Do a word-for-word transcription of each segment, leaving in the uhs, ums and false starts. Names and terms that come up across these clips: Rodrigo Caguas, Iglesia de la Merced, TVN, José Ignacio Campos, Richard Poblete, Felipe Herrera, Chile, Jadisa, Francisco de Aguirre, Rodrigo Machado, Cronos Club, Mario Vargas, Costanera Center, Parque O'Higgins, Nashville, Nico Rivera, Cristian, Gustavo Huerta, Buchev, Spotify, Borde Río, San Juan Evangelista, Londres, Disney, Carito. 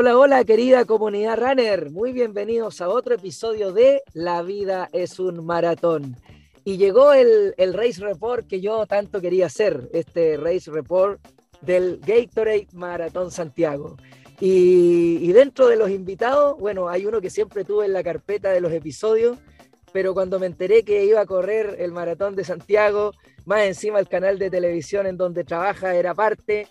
Hola, hola, querida comunidad runner. Muy bienvenidos a otro episodio de La Vida es un Maratón. Y llegó el, el Race Report que yo tanto quería hacer, este Race Report del Gatorade Maratón Santiago. Y, y dentro de los invitados, bueno, hay uno que siempre tuve en la carpeta de los episodios, pero cuando me enteré que iba a correr el Maratón de Santiago, más encima el canal de televisión en donde trabaja era parte...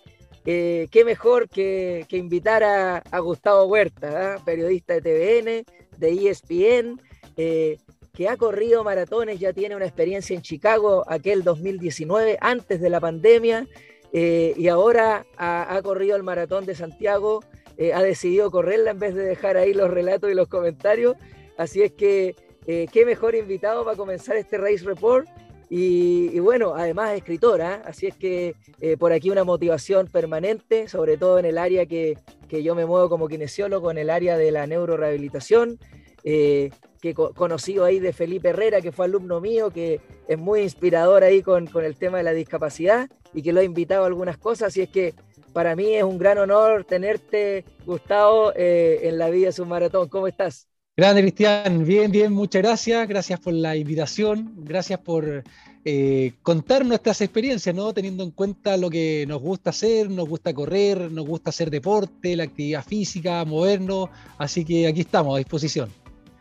Eh, qué mejor que, que invitar a, a Gustavo Huerta, ¿eh? Periodista de T V N, de E S P N, eh, que ha corrido maratones, ya tiene una experiencia en Chicago, aquel dos mil diecinueve, antes de la pandemia, eh, y ahora ha, ha corrido el Maratón de Santiago, eh, ha decidido correrla en vez de dejar ahí los relatos y los comentarios, así es que eh, qué mejor invitado para comenzar este Race Report. Y, y bueno, además es escritora, ¿eh? Así es que eh, por aquí una motivación permanente, sobre todo en el área que, que yo me muevo como kinesiólogo, en el área de la neurorehabilitación, eh, que co- conocido ahí de Felipe Herrera, que fue alumno mío, que es muy inspirador ahí con, con el tema de la discapacidad y que lo he invitado a algunas cosas, así es que para mí es un gran honor tenerte, Gustavo, eh, en La Vida es un Maratón. ¿Cómo estás? Grande, Cristian. Bien, bien, muchas gracias. Gracias por la invitación. Gracias por eh, contar nuestras experiencias, ¿no? Teniendo en cuenta lo que nos gusta hacer, nos gusta correr, nos gusta hacer deporte, la actividad física, movernos. Así que aquí estamos, a disposición.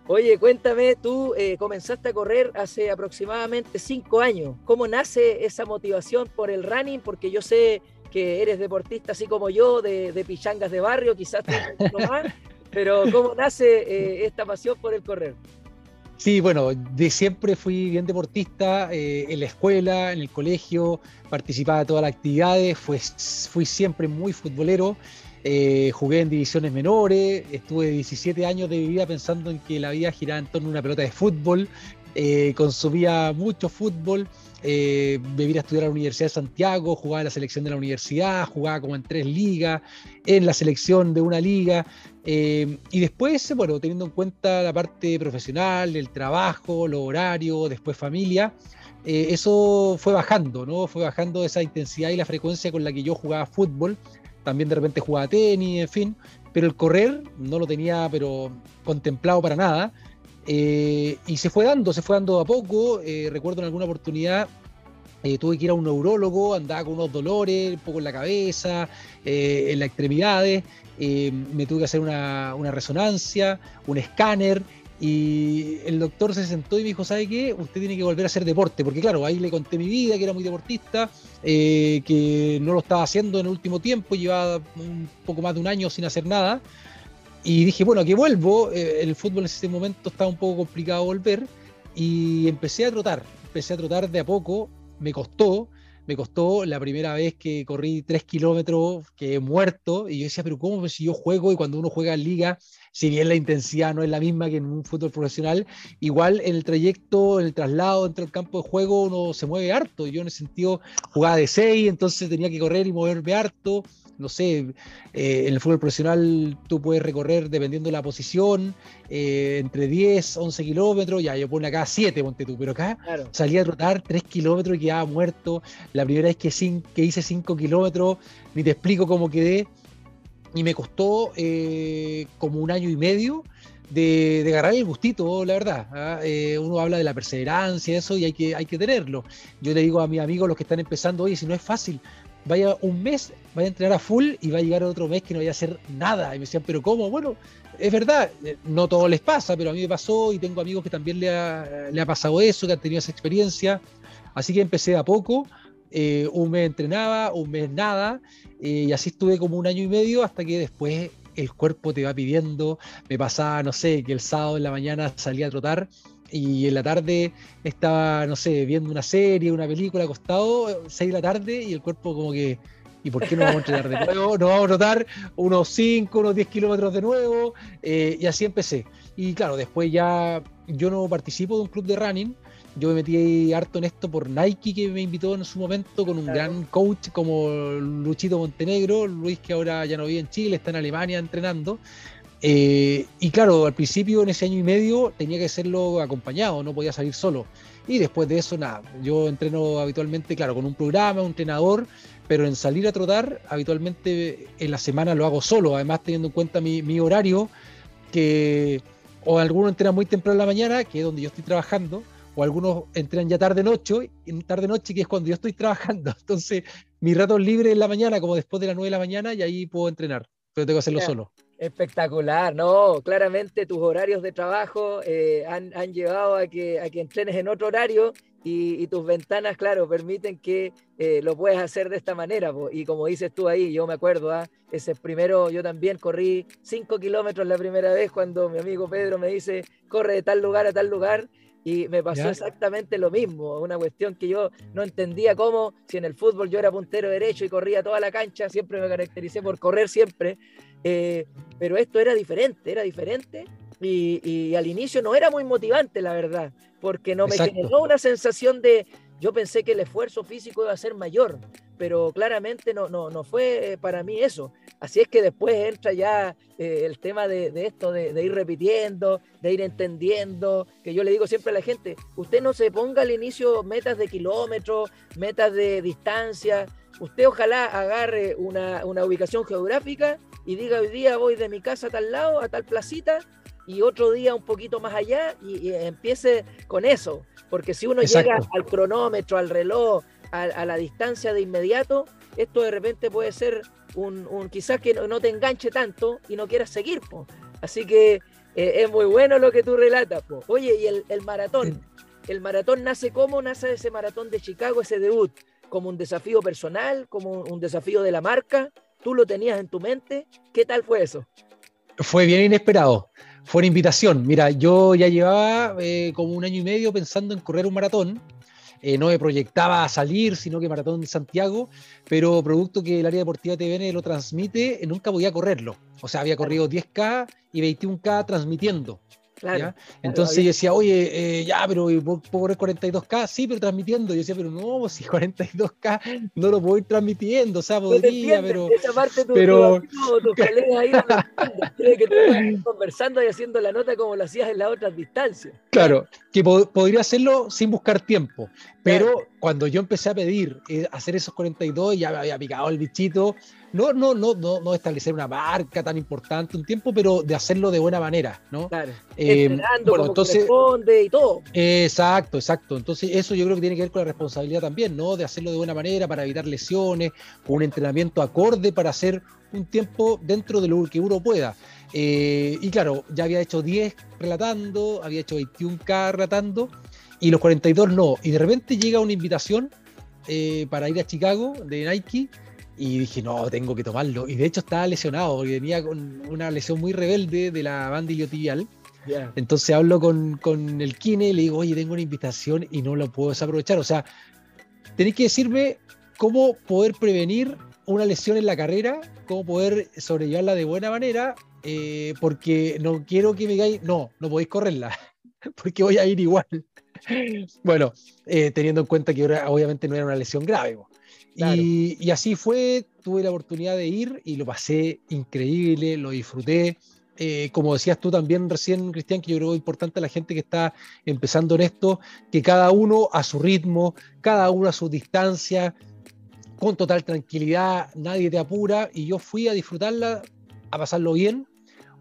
Oye, cuéntame, tú eh, comenzaste a correr hace aproximadamente cinco años. ¿Cómo nace esa motivación por el running? Porque yo sé que eres deportista así como yo, de, de pichangas de barrio, quizás te lo más. Pero, ¿cómo nace eh, esta pasión por el correr? Sí, bueno, de siempre fui bien deportista, eh, en la escuela, en el colegio, participaba de todas las actividades, fue, fui siempre muy futbolero, eh, jugué en divisiones menores, estuve diecisiete años de mi vida pensando en que la vida giraba en torno a una pelota de fútbol, eh, consumía mucho fútbol, eh, me vine a estudiar a la Universidad de Santiago, jugaba en la selección de la universidad, jugaba como en tres ligas, en la selección de una liga. Eh, y después, bueno, teniendo en cuenta la parte profesional, el trabajo, los horarios, después familia, eh, eso fue bajando, ¿no? Fue bajando esa intensidad y la frecuencia con la que yo jugaba fútbol. También de repente jugaba tenis, en fin. Pero el correr no lo tenía, pero contemplado para nada. Eh, y se fue dando, se fue dando a poco. Eh, recuerdo en alguna oportunidad... Eh, tuve que ir a un neurólogo, andaba con unos dolores, un poco en la cabeza, eh, en las extremidades, eh, me tuve que hacer una, una resonancia, un escáner, y el doctor se sentó y me dijo, ¿sabe qué? Usted tiene que volver a hacer deporte, porque claro, ahí le conté mi vida, que era muy deportista, eh, que no lo estaba haciendo en el último tiempo, llevaba un poco más de un año sin hacer nada, y dije, bueno, aquí vuelvo, eh, el fútbol en ese momento estaba un poco complicado volver, y empecé a trotar, empecé a trotar de a poco. Me costó, me costó la primera vez que corrí tres kilómetros, quedé muerto, y yo decía, pero ¿cómo si yo juego? Y cuando uno juega en liga, si bien la intensidad no es la misma que en un fútbol profesional, igual en el trayecto, en el traslado entre el campo de juego, uno se mueve harto. Yo en ese sentido jugaba de seis, entonces tenía que correr y moverme harto. No sé, eh, en el fútbol profesional tú puedes recorrer, dependiendo de la posición, eh, entre diez, once kilómetros, ya yo pongo acá siete, ponte tú, pero acá claro. Salí a trotar tres kilómetros y quedaba muerto. La primera vez que, sin, que hice cinco kilómetros, ni te explico cómo quedé, y me costó eh, como un año y medio de, de agarrar el gustito, la verdad. Eh, uno habla de la perseverancia, eso, y hay que, hay que tenerlo. Yo le digo a mis amigos, los que están empezando, oye, si no es fácil, vaya un mes, vaya a entrenar a full y va a llegar otro mes que no vaya a hacer nada. Y me decían, ¿pero cómo? Bueno, es verdad, no todo les pasa, pero a mí me pasó y tengo amigos que también le ha, le ha pasado eso, que han tenido esa experiencia. Así que empecé de a poco, eh, un mes entrenaba, un mes nada, eh, y así estuve como un año y medio hasta que después el cuerpo te va pidiendo. Me pasaba, no sé, que el sábado en la mañana salía a trotar y en la tarde estaba, no sé, viendo una serie, una película, acostado, seis de la tarde, y el cuerpo como que, ¿y por qué no vamos a entrenar de nuevo? Nos vamos a trotar unos cinco, unos diez kilómetros de nuevo, eh, y así empecé. Y claro, después ya, yo no participo de un club de running, yo me metí harto en esto por Nike, que me invitó en su momento con un claro. gran coach como Luchito Montenegro, Luis, que ahora ya no vive en Chile, está en Alemania entrenando. Eh, y claro, al principio, en ese año y medio, tenía que hacerlo acompañado, no podía salir solo. Y después de eso, nada, yo entreno habitualmente, claro, con un programa, un entrenador, pero en salir a trotar, habitualmente en la semana lo hago solo, además teniendo en cuenta mi, mi horario, que o algunos entrenan muy temprano en la mañana, que es donde yo estoy trabajando, o algunos entrenan ya tarde-noche, tarde-noche, que es cuando yo estoy trabajando. Entonces, mi rato es libre en la mañana, como después de las nueve de la mañana, y ahí puedo entrenar, pero tengo que hacerlo solo. Espectacular, no, claramente tus horarios de trabajo eh, han, han llevado a que, a que entrenes en otro horario y, y tus ventanas, claro, permiten que eh, lo puedas hacer de esta manera, po. Y como dices tú ahí, yo me acuerdo, ¿eh? ese primero, yo también corrí cinco kilómetros la primera vez cuando mi amigo Pedro me dice, corre de tal lugar a tal lugar, y me pasó exactamente lo mismo, una cuestión que yo no entendía cómo, si en el fútbol yo era puntero derecho y corría toda la cancha, siempre me caractericé por correr siempre, eh, pero esto era diferente, era diferente, y, y al inicio no era muy motivante, la verdad, porque no me Exacto. generó una sensación de, yo pensé que el esfuerzo físico iba a ser mayor, pero claramente no, no, no fue para mí eso. Así es que después entra ya eh, el tema de, de esto, de, de ir repitiendo, de ir entendiendo, que yo le digo siempre a la gente, usted no se ponga al inicio metas de kilómetros, metas de distancia, usted ojalá agarre una, una ubicación geográfica y diga hoy día voy de mi casa a tal lado, a tal placita, y otro día un poquito más allá, y, y empiece con eso, porque si uno Exacto. llega al cronómetro, al reloj, a, a la distancia de inmediato, esto de repente puede ser un, un quizás que no, no te enganche tanto y no quieras seguir, po. Así que eh, es muy bueno lo que tú relatas, po. Oye, y el, el maratón, el maratón nace ¿cómo? Nace ese maratón de Chicago, ese debut, como un desafío personal, como un, un desafío de la marca, tú lo tenías en tu mente, ¿qué tal fue eso? Fue bien inesperado. Fue una invitación. Mira, yo ya llevaba eh, como un año y medio pensando en correr un maratón. Eh, no me proyectaba a salir, sino que Maratón de Santiago, pero producto que el área deportiva T V N lo transmite, eh, nunca podía correrlo. O sea, había corrido diez K y veintiuno K transmitiendo. Claro, claro, entonces yo decía, oye, eh, ya, pero ¿puedo correr cuarenta y dos K? Sí, pero transmitiendo. Yo decía, pero no, si cuarenta y dos K no lo puedo ir transmitiendo, o sea, podría, pero... Esa parte tu, pero... tu, tu, tu colega ahí cree que tú estás conversando y haciendo la nota como lo hacías en las otras distancias. Claro, que po podría hacerlo sin buscar tiempo, pero claro. Cuando yo empecé a pedir eh, hacer esos cuarenta y dos, ya me había picado el bichito, no, no, no, no, no establecer una marca tan importante un tiempo, pero de hacerlo de buena manera, ¿no? Claro. Eh, entrenando bueno, como entonces, corresponde y todo. Eh, exacto, exacto. Entonces eso yo creo que tiene que ver con la responsabilidad también, ¿no? De hacerlo de buena manera para evitar lesiones, un entrenamiento acorde para hacer un tiempo dentro de lo que uno pueda. Eh, y claro, ya había hecho diez relatando, había hecho veintiuno K relatando, y los cuarenta y dos no. Y de repente llega una invitación eh, para ir a Chicago de Nike, y dije, no, tengo que tomarlo. Y de hecho estaba lesionado, porque tenía una lesión muy rebelde de la banda iliotibial. Yeah. Entonces hablo con, con el kine, le digo, oye, tengo una invitación y no lo puedo desaprovechar. O sea, tenéis que decirme cómo poder prevenir una lesión en la carrera, cómo poder sobrellevarla de buena manera, eh, porque no quiero que me digáis, no, no podéis correrla, porque voy a ir igual. Bueno, eh, teniendo en cuenta que obviamente no era una lesión grave. Claro. Y, y así fue, tuve la oportunidad de ir y lo pasé increíble, lo disfruté. Eh, como decías tú también recién, Cristian, que yo creo que es importante a la gente que está empezando en esto, que cada uno a su ritmo, cada uno a su distancia, con total tranquilidad, nadie te apura, y yo fui a disfrutarla, a pasarlo bien,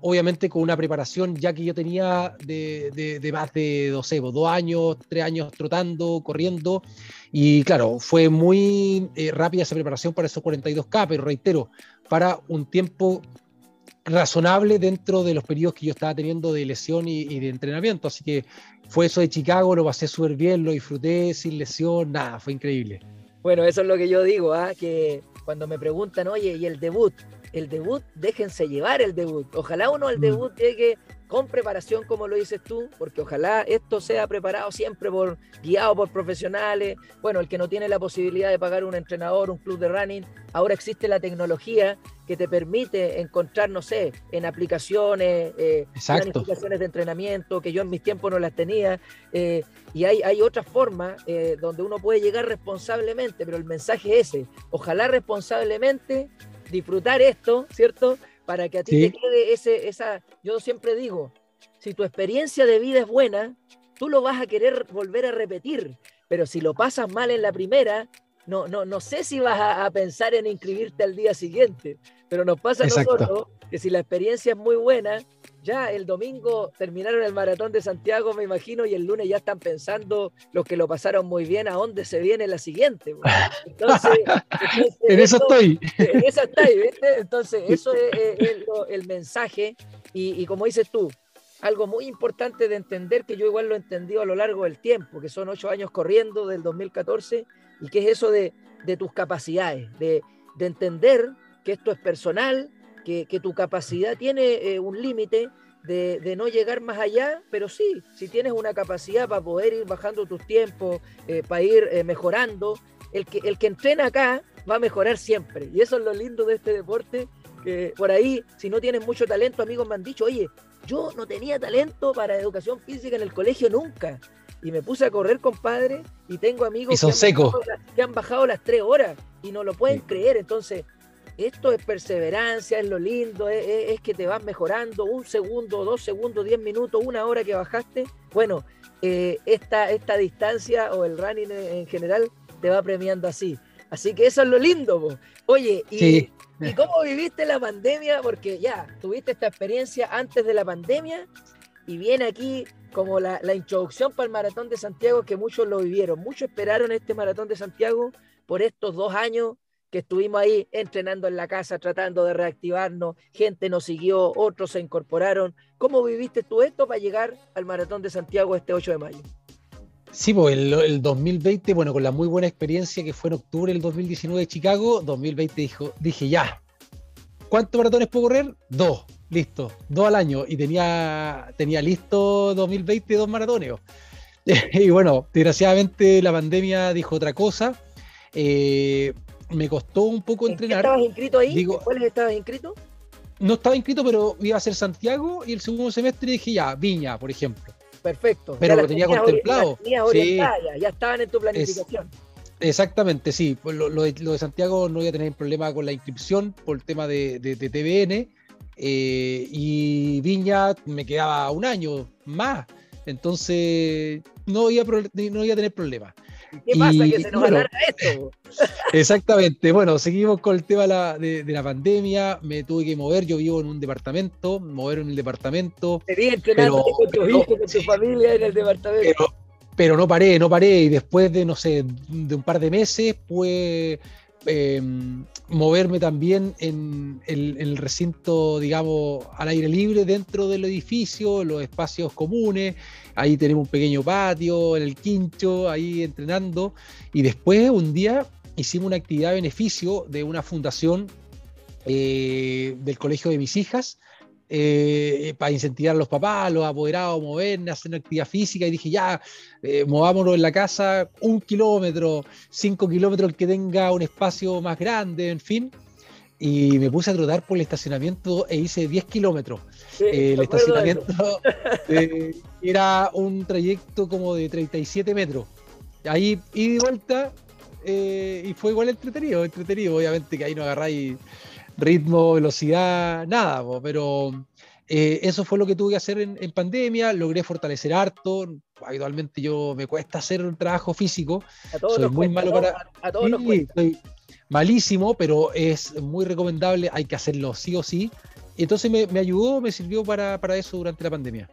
obviamente con una preparación ya que yo tenía de, de, de más de no sé, dos años, tres años trotando, corriendo, y claro, fue muy eh, rápida esa preparación para esos cuarenta y dos K, pero reitero, para un tiempo razonable dentro de los periodos que yo estaba teniendo de lesión y, y de entrenamiento, así que fue eso de Chicago, lo pasé súper bien, lo disfruté sin lesión, nada, fue increíble. Bueno, eso es lo que yo digo, ¿eh? Que cuando me preguntan, oye, ¿y el debut? El debut, déjense llevar el debut. Ojalá uno al debut llegue con preparación, como lo dices tú, porque ojalá esto sea preparado siempre por guiado por profesionales. Bueno, el que no tiene la posibilidad de pagar un entrenador, un club de running, ahora existe la tecnología que te permite encontrar, no sé, en aplicaciones, eh, en aplicaciones de entrenamiento, que yo en mis tiempos no las tenía, eh, y hay, hay otras formas eh, donde uno puede llegar responsablemente, pero el mensaje es ese, ojalá responsablemente disfrutar esto, ¿cierto? para que a ti sí. te quede ese, esa, yo siempre digo, si tu experiencia de vida es buena, tú lo vas a querer volver a repetir, pero si lo pasas mal en la primera, no, no, no sé si vas a, a pensar en inscribirte al día siguiente, pero nos pasa a nosotros que si la experiencia es muy buena, ya el domingo terminaron el maratón de Santiago, me imagino, y el lunes ya están pensando los que lo pasaron muy bien a dónde se viene la siguiente. Entonces, entonces en eso esto, estoy. En eso estoy, ¿viste? Entonces, eso es, es, es lo, el mensaje, y, y como dices tú, algo muy importante de entender, que yo igual lo he entendido a lo largo del tiempo, que son ocho años corriendo del dos mil catorce, y que es eso de, de tus capacidades, de, de entender que esto es personal, que, que tu capacidad tiene eh, un límite de, de no llegar más allá, pero sí, si tienes una capacidad para poder ir bajando tus tiempos, eh, para ir eh, mejorando, el que, el que entrena acá va a mejorar siempre, y eso es lo lindo de este deporte, que por ahí, si no tienes mucho talento, amigos me han dicho, oye, yo no tenía talento para educación física en el colegio nunca, y me puse a correr, compadre, y tengo amigos y son que, han secos. Bajado, que han bajado las tres horas, y no lo pueden sí. creer, entonces, esto es perseverancia, es lo lindo, es, es, es que te vas mejorando un segundo, dos segundos, diez minutos, una hora que bajaste. Bueno, eh, esta, esta distancia o el running en general te va premiando así. Así que eso es lo lindo, po. Oye, ¿y, sí. ¿y cómo viviste la pandemia? Porque ya, tuviste esta experiencia antes de la pandemia y viene aquí como la, la introducción para el Maratón de Santiago que muchos lo vivieron. Muchos esperaron este Maratón de Santiago por estos dos años que estuvimos ahí entrenando en la casa, tratando de reactivarnos, gente nos siguió, otros se incorporaron. ¿Cómo viviste tú esto para llegar al Maratón de Santiago este ocho de mayo? Sí, pues el, el dos mil veinte, bueno, con la muy buena experiencia que fue en octubre del dos mil diecinueve de Chicago, dos mil veinte dijo, dije ya, ¿cuántos maratones puedo correr? Dos, listo, dos al año, y tenía, tenía listo dos mil veinte dos maratones. Y bueno, desgraciadamente la pandemia dijo otra cosa, eh... me costó un poco entrenar. ¿Estabas inscrito ahí? Digo, ¿cuáles estabas inscrito? No estaba inscrito, pero iba a ser Santiago y el segundo semestre dije ya, Viña, por ejemplo. Perfecto. Pero lo tenía contemplado. Sí. Ya estaban en tu planificación. Es, exactamente, sí. Lo, lo, de, lo de Santiago no iba a tener problema con la inscripción por el tema de, de, de T V N eh, y Viña me quedaba un año más. Entonces no iba a, no iba a tener problema. ¿Qué pasa? Y, que se nos bueno, alarga esto. Exactamente. Bueno, seguimos con el tema de la, de, de la pandemia. Me tuve que mover. Yo vivo en un departamento. Mover en el departamento. Seguí entrenando con tus hijos, con tu familia en el departamento. Pero, pero no paré, no paré. Y después de, no sé, de un par de meses, pues eh, moverme también en el, en el recinto, digamos, al aire libre, dentro del edificio, los espacios comunes. Ahí tenemos un pequeño patio, en el quincho, ahí entrenando. Y después, un día, hicimos una actividad de beneficio de una fundación eh, del colegio de mis hijas eh, para incentivar a los papás, los apoderados, movernos, hacer una actividad física. Y dije, ya, eh, movámonos en la casa un kilómetro, cinco kilómetros, el que tenga un espacio más grande, en fin. Y me puse a trotar por el estacionamiento e hice diez kilómetros. Sí, eh, el estacionamiento eh, era un trayecto como de treinta y siete metros. Ahí ida y vuelta eh, y fue igual entretenido, entretenido. Obviamente que ahí no agarráis ritmo, velocidad, nada, po, pero eh, eso fue lo que tuve que hacer en, en pandemia. Logré fortalecer harto. Habitualmente yo me cuesta hacer un trabajo físico. A todos soy muy cuenta, malo para... A, a todos sí, nos cuenta. Soy, malísimo, pero es muy recomendable, hay que hacerlo sí o sí. Entonces me, me ayudó, me sirvió para, para eso durante la pandemia.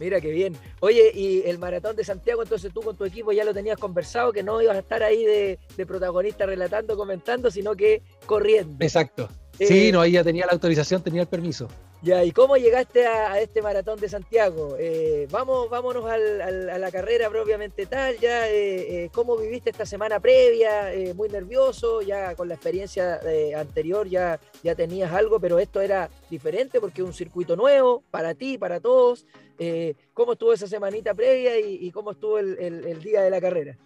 Mira qué bien. Oye, y el Maratón de Santiago, entonces tú con tu equipo ya lo tenías conversado, que no ibas a estar ahí de, de protagonista relatando, comentando, sino que corriendo. Exacto. Eh, sí, no, ahí ya tenía la autorización, tenía el permiso. Ya, ¿y cómo llegaste a, a este Maratón de Santiago? Eh, vamos, vámonos al, al, a la carrera propiamente tal, ya, eh, eh, ¿cómo viviste esta semana previa? Eh, muy nervioso, ya con la experiencia eh, anterior ya, ya tenías algo, pero esto era diferente porque es un circuito nuevo, para ti, para todos. Eh, ¿Cómo estuvo esa semanita previa y, y cómo estuvo el, el, el día de la carrera?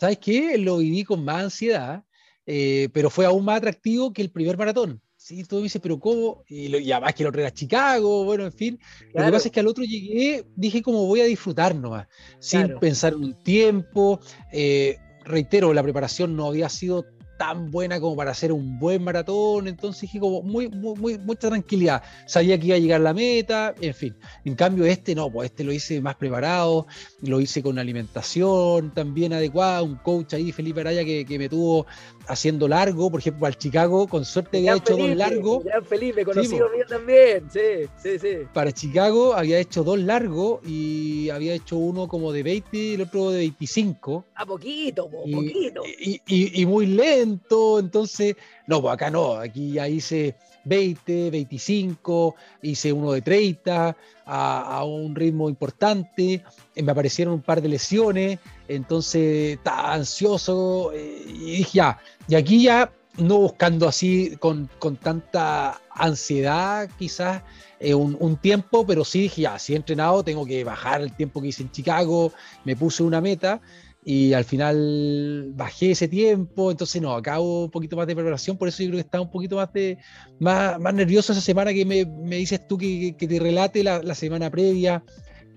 ¿Sabes qué? Lo viví con más ansiedad, eh, pero fue aún más atractivo que el primer maratón. Sí, tú me dices, pero ¿cómo? Y, lo, y además que el otro era Chicago, bueno, en fin. Claro. Lo que pasa es que al otro llegué, dije como voy a disfrutar nomás, sin claro. pensar un tiempo. Eh, reitero, la preparación no había sido tan buena como para hacer un buen maratón, entonces dije como muy, muy, muy, mucha tranquilidad, sabía que iba a llegar la meta, en fin. En cambio este no, pues este lo hice más preparado, lo hice con alimentación también adecuada, un coach ahí, Felipe Herrera, que, que me tuvo haciendo largo, por ejemplo al Chicago, con suerte había hecho Felipe, dos largos. Gran Felipe, conocido sí, mío también, sí, sí, sí. Para Chicago había hecho dos largos y había hecho uno como de veinte y el otro de veinticinco. A poquito, po, y, poquito. Y, y, y muy lento, entonces, no, pues acá no, aquí ya hice veinte, veinticinco, hice uno de treinta, a, a un ritmo importante, me aparecieron un par de lesiones, entonces estaba ansioso, y dije ya, y aquí ya, no buscando así con, con tanta ansiedad quizás eh, un, un tiempo, pero sí dije ya, si he entrenado tengo que bajar el tiempo que hice en Chicago, me puse una meta y al final bajé ese tiempo, entonces no, acabo un poquito más de preparación, por eso yo creo que estaba un poquito más de más, más nervioso esa semana que me, me dices tú que, que te relate la, la semana previa.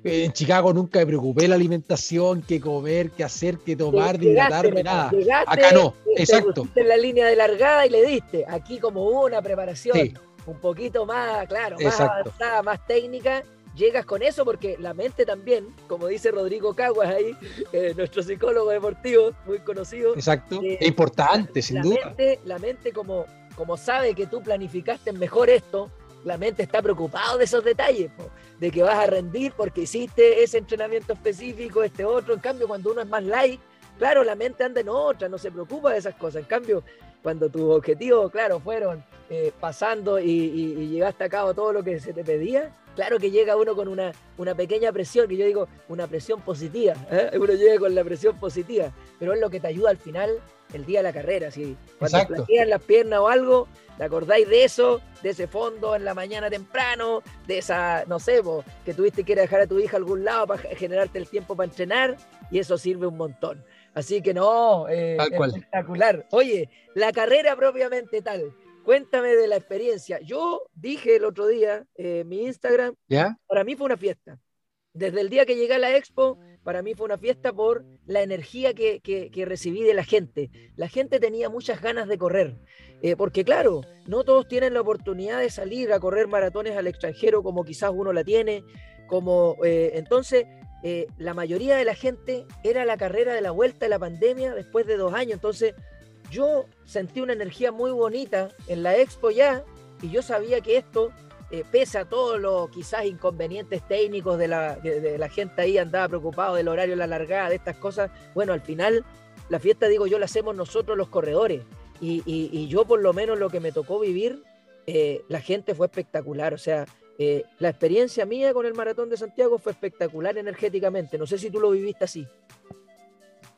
En Chicago nunca me preocupé la alimentación, qué comer, qué hacer, qué tomar, llegaste, hidratarme, nada. Llegaste, acá no, exacto. En la línea de largada y le diste. Aquí como hubo una preparación sí, un poquito más, claro, más exacto, avanzada, más técnica, llegas con eso porque la mente también, como dice Rodrigo Caguas ahí, eh, nuestro psicólogo deportivo, muy conocido. Exacto, eh, es importante, la, sin la duda. Mente, la mente como, como sabe que tú planificaste mejor esto, la mente está preocupada de esos detalles, po, de que vas a rendir porque hiciste ese entrenamiento específico, este otro. En cambio, cuando uno es más light, claro, la mente anda en otra, no se preocupa de esas cosas. En cambio, cuando tus objetivos, claro, fueron eh, pasando y, y, y llevaste a cabo todo lo que se te pedía, claro que llega uno con una, una pequeña presión, que yo digo, una presión positiva, ¿eh? Uno llega con la presión positiva, pero es lo que te ayuda al final el día de la carrera, si cuando flaquean las piernas o algo, te acordáis de eso, de ese fondo en la mañana temprano, de esa, no sé, vos, que tuviste que ir a dejar a tu hija a algún lado para generarte el tiempo para entrenar, y eso sirve un montón. Así que no, eh, espectacular. Oye, la carrera propiamente tal, cuéntame de la experiencia. Yo dije el otro día, eh, mi Instagram, ¿ya? Para mí fue una fiesta. Desde el día que llegué a la Expo, para mí fue una fiesta por la energía que, que, que recibí de la gente. La gente tenía muchas ganas de correr, eh, porque claro, no todos tienen la oportunidad de salir a correr maratones al extranjero como quizás uno la tiene, como eh, entonces eh, la mayoría de la gente era la carrera de la vuelta de la pandemia después de dos años, entonces yo sentí una energía muy bonita en la Expo ya, y yo sabía que esto, Eh, pese a todos los quizás inconvenientes técnicos de la, de, de la gente ahí andaba preocupado del horario, la largada, de estas cosas, bueno, al final la fiesta, digo yo, la hacemos nosotros los corredores, y, y, y yo por lo menos lo que me tocó vivir, eh, la gente fue espectacular, o sea, eh, la experiencia mía con el Maratón de Santiago fue espectacular energéticamente, no sé si tú lo viviste así.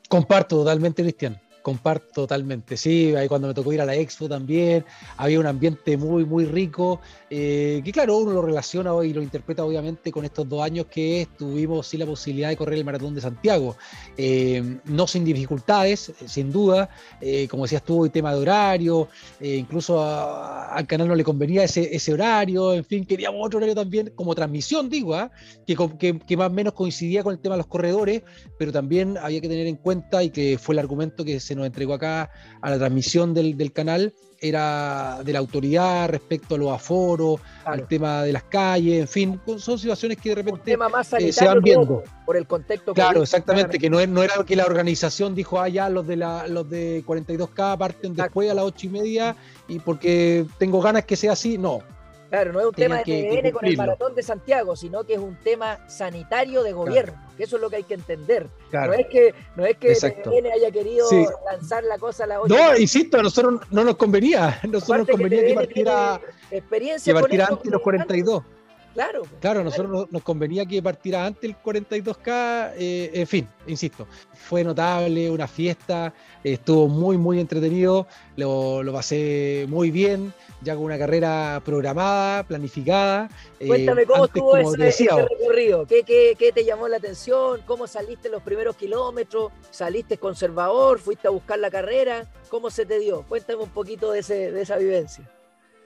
Comparto totalmente, Cristian. Comparto totalmente, sí, ahí cuando me tocó ir a la Expo también, había un ambiente muy, muy rico, eh, que claro, uno lo relaciona y lo interpreta obviamente con estos dos años que tuvimos sí la posibilidad de correr el Maratón de Santiago, eh, no sin dificultades, sin duda, eh, como decías tú, el tema de horario, eh, incluso a, al canal no le convenía ese, ese horario, en fin, queríamos otro horario también, como transmisión digo, ¿eh? que, que, que más o menos coincidía con el tema de los corredores, pero también había que tener en cuenta, y que fue el argumento que se nos entregó acá a la transmisión del, del canal, era de la autoridad respecto a los aforos, claro, al tema de las calles, en fin, son situaciones que de repente un tema más eh, se van viendo. Por el contexto. Claro, que exactamente, que no, es, no era que la organización dijo, ah, ya los de, la, los de cuarenta y dos K parten después a las ocho y media y porque tengo ganas que sea así, no. Claro, no es un tema de T V N con el Maratón de Santiago, sino que es un tema sanitario de gobierno, claro, que eso es lo que hay que entender. Claro. No es que, no es que T V N haya querido sí, lanzar la cosa a la olla. No, insisto, a nosotros no nos convenía, nosotros nos convenía que, que partiera, que partiera antes los cuarenta y dos. Claro, claro, claro, nosotros nos convenía que partiera antes el cuarenta y dos K, eh, en fin, insisto, fue notable, una fiesta, eh, estuvo muy, muy entretenido, lo, lo pasé muy bien, ya con una carrera programada, planificada. Eh, Cuéntame cómo antes, estuvo ese, decía, ese recorrido, ¿Qué, qué, qué te llamó la atención, cómo saliste los primeros kilómetros, saliste conservador, fuiste a buscar la carrera, cómo se te dio, cuéntame un poquito de, ese, de esa vivencia.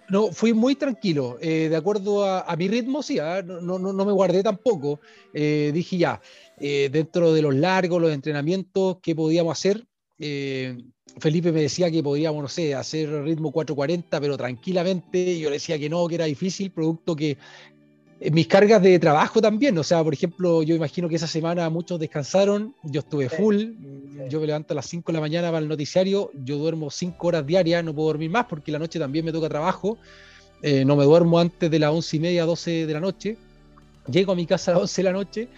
No, fui muy tranquilo, eh, de acuerdo a, a mi ritmo, sí, ¿eh? no, no, no me guardé tampoco, eh, dije ya, eh, dentro de los largos, los entrenamientos que podíamos hacer, eh, Felipe me decía que podíamos, no sé, hacer ritmo cuatro cuarenta, pero tranquilamente. Yo le decía que no, que era difícil, producto que mis cargas de trabajo también, o sea, por ejemplo, yo imagino que esa semana muchos descansaron, yo estuve sí, full, sí. Yo me levanto a las cinco de la mañana para el noticiario, yo duermo cinco horas diarias, no puedo dormir más porque la noche también me toca trabajo, eh, no me duermo antes de las once y media, doce de la noche, llego a mi casa a las once de la noche,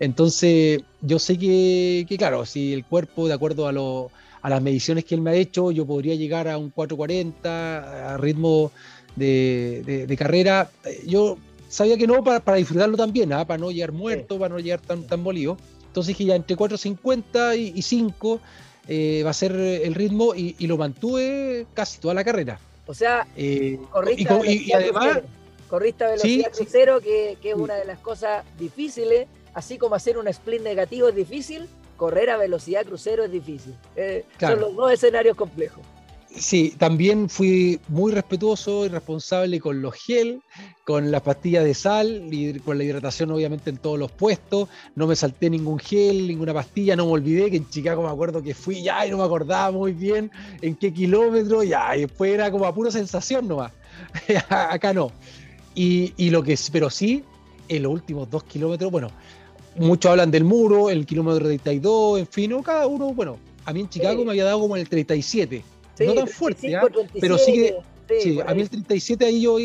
entonces yo sé que, que claro, si el cuerpo, de acuerdo a, lo, a las mediciones que él me ha hecho, yo podría llegar a un cuatro cuarenta, a ritmo de, de, de carrera, yo... sabía que no, para, para disfrutarlo también, ¿ah? Para no llegar muerto, sí. Para no llegar tan, tan molido. Entonces dije ya entre cuatro cincuenta y, y cinco eh, va a ser el ritmo y, y lo mantuve casi toda la carrera. O sea, eh, corriste a velocidad crucero, corriste a velocidad crucero, que es una de las cosas difíciles, así como hacer un split negativo es difícil, correr a velocidad crucero es difícil. Eh, claro. Son los dos escenarios complejos. Sí, también fui muy respetuoso y responsable con los gel, con las pastillas de sal y con la hidratación obviamente en todos los puestos. No me salté ningún gel, ninguna pastilla, no me olvidé que en Chicago me acuerdo que fui ya y no me acordaba muy bien en qué kilómetro, ya, y después era como a pura sensación nomás. Acá no. Y, y lo que, pero sí, en los últimos dos kilómetros, bueno, muchos hablan del muro, el kilómetro treinta y dos, en fin, no, cada uno, bueno, a mí en Chicago sí. Me había dado como en el treinta y siete. Sí, no tan fuerte, treinta y cinco, ¿eh? treinta y siete, pero sí que sí, sí, a mí el treinta y siete ahí yo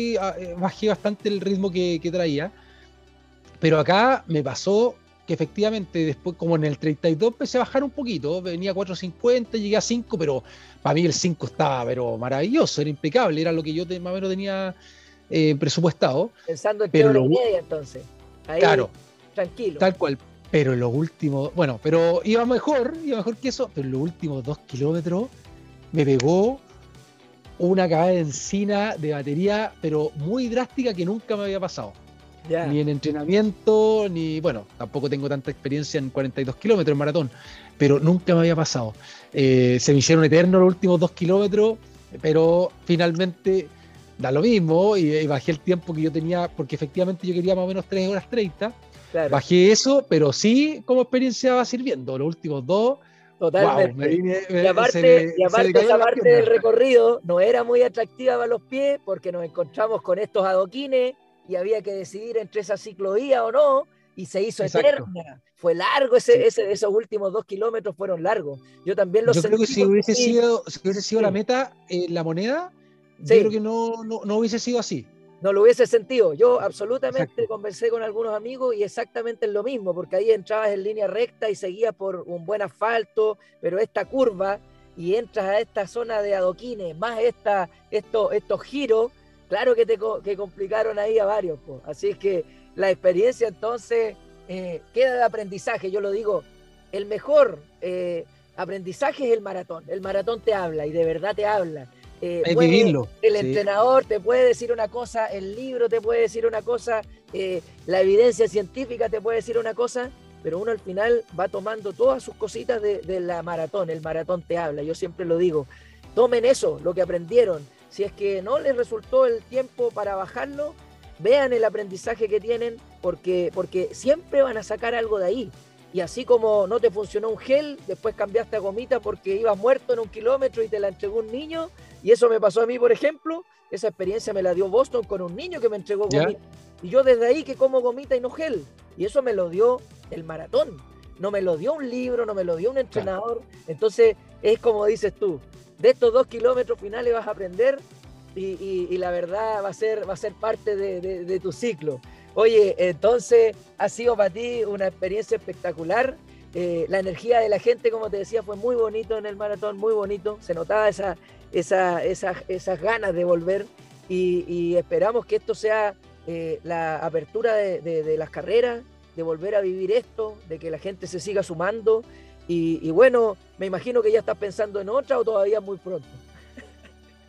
bajé bastante el ritmo que, que traía, pero acá me pasó que efectivamente después como en el treinta y dos empecé a bajar un poquito, venía a cuatro cincuenta, llegué a cinco, pero para mí el cinco estaba pero maravilloso, era impecable, era lo que yo más o menos tenía eh, presupuestado. Pensando en pero lo, media entonces, ahí, claro, tranquilo. Tal cual, pero en los últimos, bueno, pero iba mejor, iba mejor que eso, pero en los últimos dos kilómetros me pegó una cagada de encina de batería, pero muy drástica que nunca me había pasado. Yeah. Ni en entrenamiento, ni... Bueno, tampoco tengo tanta experiencia en cuarenta y dos kilómetros en maratón, pero nunca me había pasado. Eh, se me hicieron eternos los últimos dos kilómetros, pero finalmente da lo mismo y, y bajé el tiempo que yo tenía, porque efectivamente yo quería más o menos tres horas treinta. Claro. Bajé eso, pero sí como experiencia va sirviendo. Los últimos dos... Totalmente. Wow, me vine, me, y aparte, me, y aparte esa parte del recorrido no era muy atractiva para los pies porque nos encontramos con estos adoquines y había que decidir entre esa ciclovía o no y se hizo exacto. Eterna. Fue largo, ese, sí. ese, esos últimos dos kilómetros fueron largos. Yo también los yo sentí. Creo que si hubiese sido, si hubiese sido sí. La meta, eh, la moneda, sí. Yo creo que no, no, no hubiese sido así. No lo hubiese sentido. Yo absolutamente exacto. Conversé con algunos amigos y exactamente es lo mismo, porque ahí entrabas en línea recta y seguías por un buen asfalto, pero esta curva y entras a esta zona de adoquines, más esta, esto, estos giros, claro que te que complicaron ahí a varios. Po. Así es que la experiencia entonces eh, queda de aprendizaje. Yo lo digo, el mejor eh, aprendizaje es el maratón. El maratón te habla y de verdad te habla. Eh, puede, vivirlo, el sí. Entrenador te puede decir una cosa, el libro te puede decir una cosa, eh, la evidencia científica te puede decir una cosa, pero uno al final va tomando todas sus cositas de, de la maratón, el maratón te habla, yo siempre lo digo, tomen eso, lo que aprendieron, si es que no les resultó el tiempo para bajarlo, vean el aprendizaje que tienen, porque, porque siempre van a sacar algo de ahí. Y así como no te funcionó un gel, después cambiaste a gomita porque ibas muerto en un kilómetro y te la entregó un niño. Y eso me pasó a mí, por ejemplo. Esa experiencia me la dio Boston con un niño que me entregó gomita. ¿Ya? Y yo desde ahí que como gomita y no gel. Y eso me lo dio el maratón. No me lo dio un libro, no me lo dio un entrenador. Claro. Entonces es como dices tú, de estos dos kilómetros finales vas a aprender y, y, y la verdad va a ser, va a ser parte de, de, de tu ciclo. Oye, entonces ha sido para ti una experiencia espectacular. Eh, la energía de la gente, como te decía, fue muy bonito en el maratón, muy bonito. Se notaba esa, esa, esa, esas ganas de volver y, y esperamos que esto sea eh, la apertura de, de, de las carreras, de volver a vivir esto, de que la gente se siga sumando. Y, y bueno, me imagino que ya estás pensando en otra o todavía muy pronto.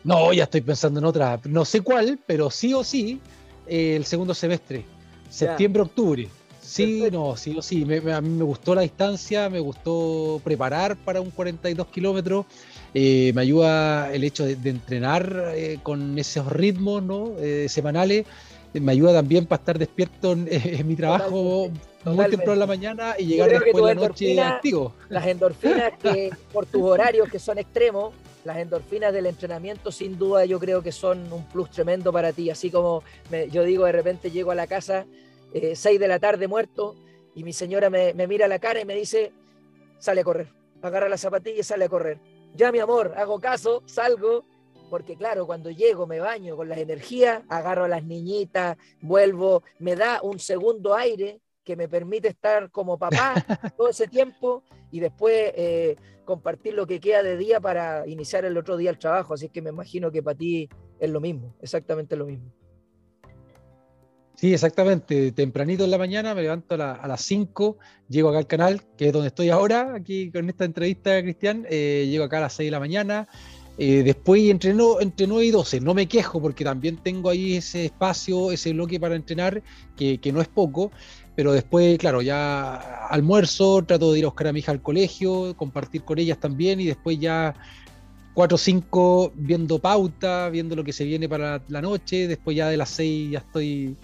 No, ya estoy pensando en otra. No sé cuál, pero sí o sí, eh, el segundo semestre. Septiembre, ya. Octubre. Sí, perfecto. No, sí, no, sí. Me, me, a mí me gustó la distancia, me gustó preparar para un cuarenta y dos kilómetros. Eh, me ayuda el hecho de, de entrenar eh, con esos ritmos, ¿no? eh, semanales. me ayuda también para estar despierto en, en mi trabajo totalmente, muy temprano en la mañana y llegar después de la noche activo. Las endorfinas que por tus horarios que son extremos, las endorfinas del entrenamiento sin duda yo creo que son un plus tremendo para ti, así como me, yo digo de repente llego a la casa eh, seis de la tarde muerto y mi señora me, me mira a la cara y me dice sale a correr, agarra la zapatilla y sale a correr, ya mi amor, hago caso, salgo. Porque claro, cuando llego me baño con las energías, agarro a las niñitas, vuelvo, me da un segundo aire que me permite estar como papá todo ese tiempo y después eh, compartir lo que queda de día para iniciar el otro día el trabajo. Así que me imagino que para ti es lo mismo, exactamente lo mismo. Sí, exactamente. Tempranito en la mañana, me levanto a, la, a las cinco, llego acá al canal, que es donde estoy ahora, aquí con esta entrevista, Cristian, eh, llego acá a las seis de la mañana. Eh, después entreno entre nueve y doce, no me quejo porque también tengo ahí ese espacio, ese bloque para entrenar, que, que no es poco, pero después, claro, ya almuerzo, trato de ir a buscar a mi hija al colegio, compartir con ellas también y después ya cuatro o cinco viendo pauta, viendo lo que se viene para la noche, después ya de las seis ya estoy...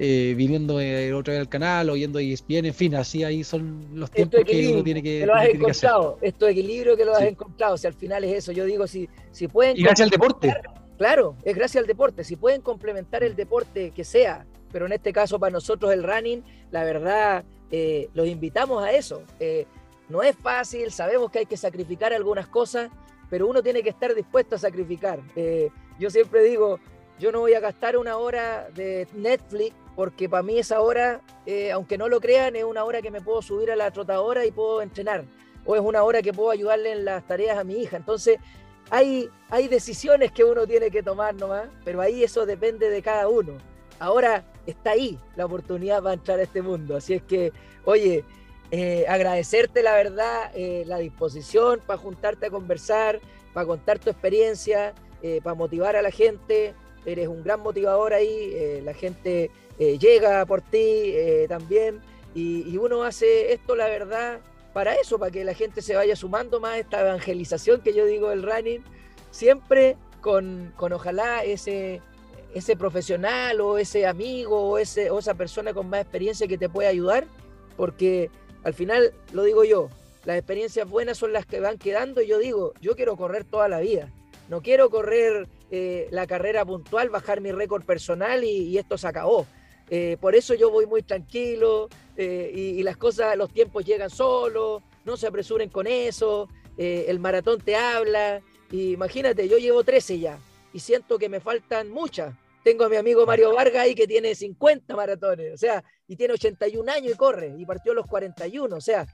Eh, viniendo eh, otra vez al canal, oyendo E S P N, en fin, así ahí son los tiempos que uno tiene que, que lo has tiene encontrado, que hacer. Esto equilibrio que lo has sí. encontrado, o sea, al final es eso, yo digo, si, si pueden... Y gracias al deporte. Claro, es gracias al deporte, si pueden complementar el deporte que sea, pero en este caso para nosotros el running, la verdad, eh, los invitamos a eso, eh, no es fácil, sabemos que hay que sacrificar algunas cosas, pero uno tiene que estar dispuesto a sacrificar, eh, yo siempre digo, yo no voy a gastar una hora de Netflix porque para mí esa hora, eh, aunque no lo crean, es una hora que me puedo subir a la trotadora y puedo entrenar. O es una hora que puedo ayudarle en las tareas a mi hija. Entonces, hay, hay decisiones que uno tiene que tomar nomás, pero ahí eso depende de cada uno. Ahora está ahí la oportunidad para entrar a este mundo. Así es que, oye, eh, agradecerte la verdad, eh, la disposición para juntarte a conversar, para contar tu experiencia, eh, para motivar a la gente. Eres un gran motivador ahí, eh, la gente... Eh, llega por ti eh, también y, y uno hace esto la verdad para eso, para que la gente se vaya sumando más a esta evangelización que yo digo del running, siempre con, con ojalá ese, ese profesional o ese amigo o, ese, o esa persona con más experiencia que te pueda ayudar, porque al final, lo digo yo, las experiencias buenas son las que van quedando y yo digo, yo quiero correr toda la vida, no quiero correr eh, la carrera puntual, bajar mi récord personal y, y esto se acabó. Eh, por eso yo voy muy tranquilo eh, y, y las cosas, los tiempos llegan solos, no se apresuren con eso, eh, el maratón te habla y imagínate, yo llevo trece ya y siento que me faltan muchas, tengo a mi amigo Mario Vargas ahí que tiene cincuenta maratones, o sea, y tiene ochenta y un años y corre, y partió a los cuarenta y uno, o sea,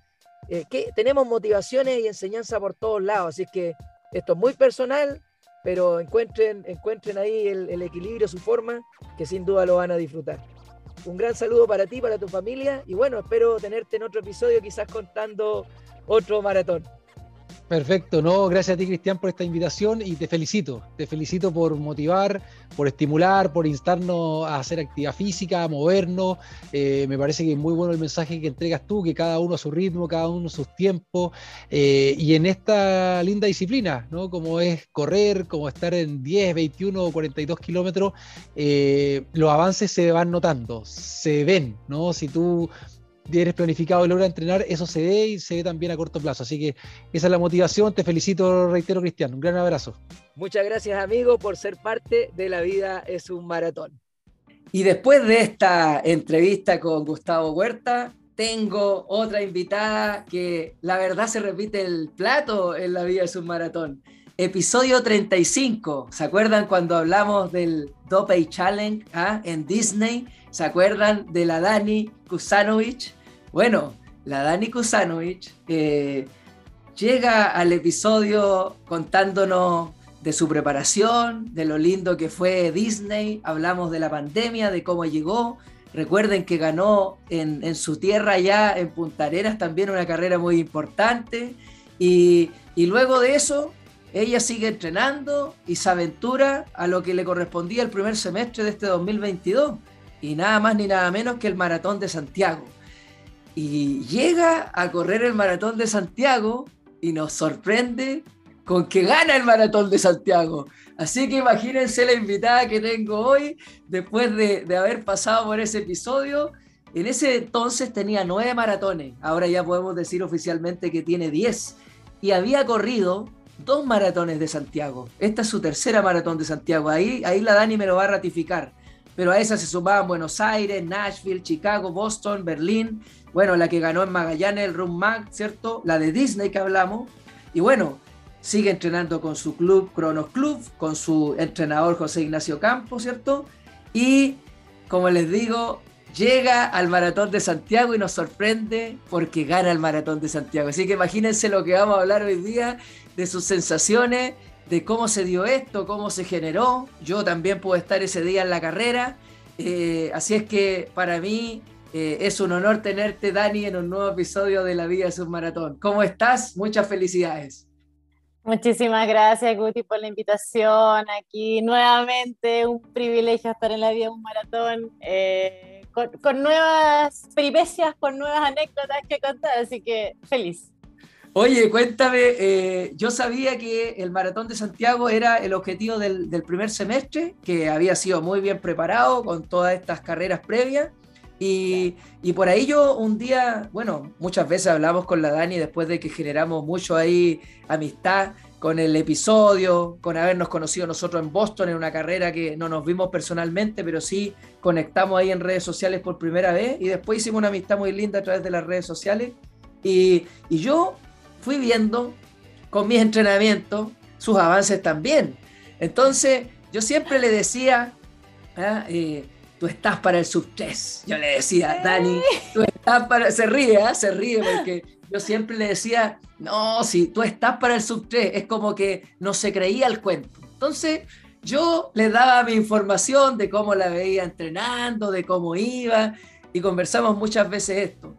eh, que tenemos motivaciones y enseñanza por todos lados, así que esto es muy personal, pero encuentren, encuentren ahí el, el equilibrio, su forma, que sin duda lo van a disfrutar. Un gran saludo para ti, para tu familia y bueno, espero tenerte en otro episodio quizás contando otro maratón. Perfecto, no, gracias a ti Cristian por esta invitación y te felicito, te felicito por motivar, por estimular, por instarnos a hacer actividad física, a movernos, eh, me parece que es muy bueno el mensaje que entregas tú, que cada uno a su ritmo, cada uno a sus tiempos, eh, y en esta linda disciplina, ¿no? Como es correr, como estar en diez, veintiuno o cuarenta y dos kilómetros, eh, los avances se van notando, se ven, ¿no? Si tú... eres planificado y logras entrenar, eso se ve y se ve también a corto plazo, así que esa es la motivación, te felicito, reitero Cristian, un gran abrazo. Muchas gracias amigo por ser parte de La Vida es un Maratón. Y después de esta entrevista con Gustavo Huerta, tengo otra invitada que la verdad se repite el plato en La Vida es un Maratón. Episodio treinta y cinco, ¿se acuerdan cuando hablamos del Dopey Challenge ¿ah? en Disney? ¿Se acuerdan de la Dani Kusanović? Bueno, la Dani Kusanović eh, llega al episodio contándonos de su preparación, de lo lindo que fue Disney, hablamos de la pandemia, de cómo llegó, recuerden que ganó en, en su tierra ya en Puntarenas también una carrera muy importante y, y luego de eso... Ella sigue entrenando y se aventura a lo que le correspondía el primer semestre de este dos mil veintidós y nada más ni nada menos que el Maratón de Santiago. Y llega a correr el Maratón de Santiago y nos sorprende con que gana el Maratón de Santiago. Así que imagínense la invitada que tengo hoy, después de, de haber pasado por ese episodio. En ese entonces tenía nueve maratones, ahora ya podemos decir oficialmente que tiene diez, y había corrido dos maratones de Santiago. Esta es su tercera maratón de Santiago, ahí, ahí la Dani me lo va a ratificar. Pero a esa se sumaban Buenos Aires, Nashville, Chicago, Boston, Berlín, bueno, la que ganó en Magallanes, el Run Mag, ¿cierto? La de Disney que hablamos. Y bueno, sigue entrenando con su club, Cronos Club, con su entrenador José Ignacio Campos, ¿cierto? Y, como les digo, llega al Maratón de Santiago y nos sorprende porque gana el Maratón de Santiago. Así que imagínense lo que vamos a hablar hoy día, de sus sensaciones, de cómo se dio esto, cómo se generó. Yo también pude estar ese día en la carrera, eh, así es que para mí eh, es un honor tenerte, Dani, en un nuevo episodio de La Vida es un Maratón. ¿Cómo estás? Muchas felicidades. Muchísimas gracias, Guti, por la invitación aquí. Nuevamente un privilegio estar en La Vida es un Maratón, eh, con, con nuevas peripecias, con nuevas anécdotas que contar, así que feliz. Oye, cuéntame, eh, yo sabía que el Maratón de Santiago era el objetivo del, del primer semestre, que había sido muy bien preparado con todas estas carreras previas, y, y por ahí yo un día, bueno, muchas veces hablamos con la Dani después de que generamos mucho ahí amistad con el episodio, con habernos conocido nosotros en Boston en una carrera que no nos vimos personalmente, pero sí conectamos ahí en redes sociales por primera vez, y después hicimos una amistad muy linda a través de las redes sociales, y, y yo... fui viendo con mis entrenamientos sus avances también. Entonces, yo siempre le decía, ¿eh? Eh, tú estás para el sub tres. Yo le decía, Dani, tú estás para... Se ríe, ¿eh? Se ríe porque yo siempre le decía, no, si tú estás para el sub tres. Es como que no se creía el cuento. Entonces, yo le daba mi información de cómo la veía entrenando, de cómo iba, y conversamos muchas veces esto.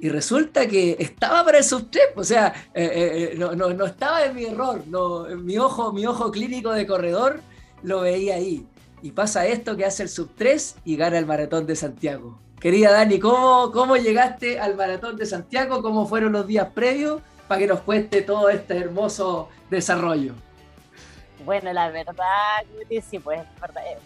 Y resulta que estaba para el sub tres, o sea, eh, eh, no, no, no estaba en mi error, no, mi, ojo, mi ojo clínico de corredor lo veía ahí. Y pasa esto que hace el sub tres y gana el Maratón de Santiago. Querida Dani, ¿cómo, cómo llegaste al Maratón de Santiago? ¿Cómo fueron los días previos? Para que nos cuente todo este hermoso desarrollo. Bueno, la verdad, Guti, sí, pues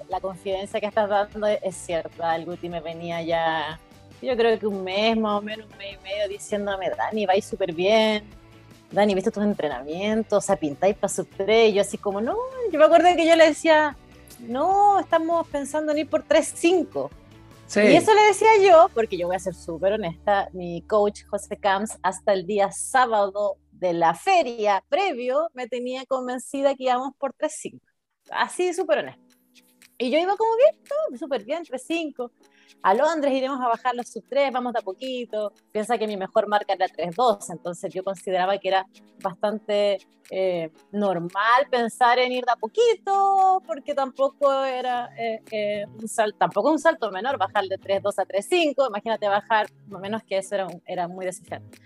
la confidencia que estás dando es cierta. El Guti me venía ya... yo creo que un mes, más o menos un mes y medio, diciéndome, Dani, vais súper bien, Dani, ¿viste tus entrenamientos? O sea, pintáis para sub tres, y yo así como, no, yo me acuerdo que yo le decía, no, estamos pensando en ir por tres cinco, sí. Y eso le decía yo, porque yo voy a ser súper honesta, mi coach José Camps, hasta el día sábado de la feria previo, me tenía convencida que íbamos por tres cinco, así súper honesta, y yo iba como bien, súper bien, tres cinco, a Londres iremos a bajar los sub tres, vamos de a poquito, piensa que mi mejor marca era tres dos, entonces yo consideraba que era bastante eh, normal pensar en ir de a poquito, porque tampoco era eh, eh, un salto, tampoco un salto menor, bajar de tres dos a tres cinco, imagínate bajar, más o menos que eso era, un, era muy desafiante.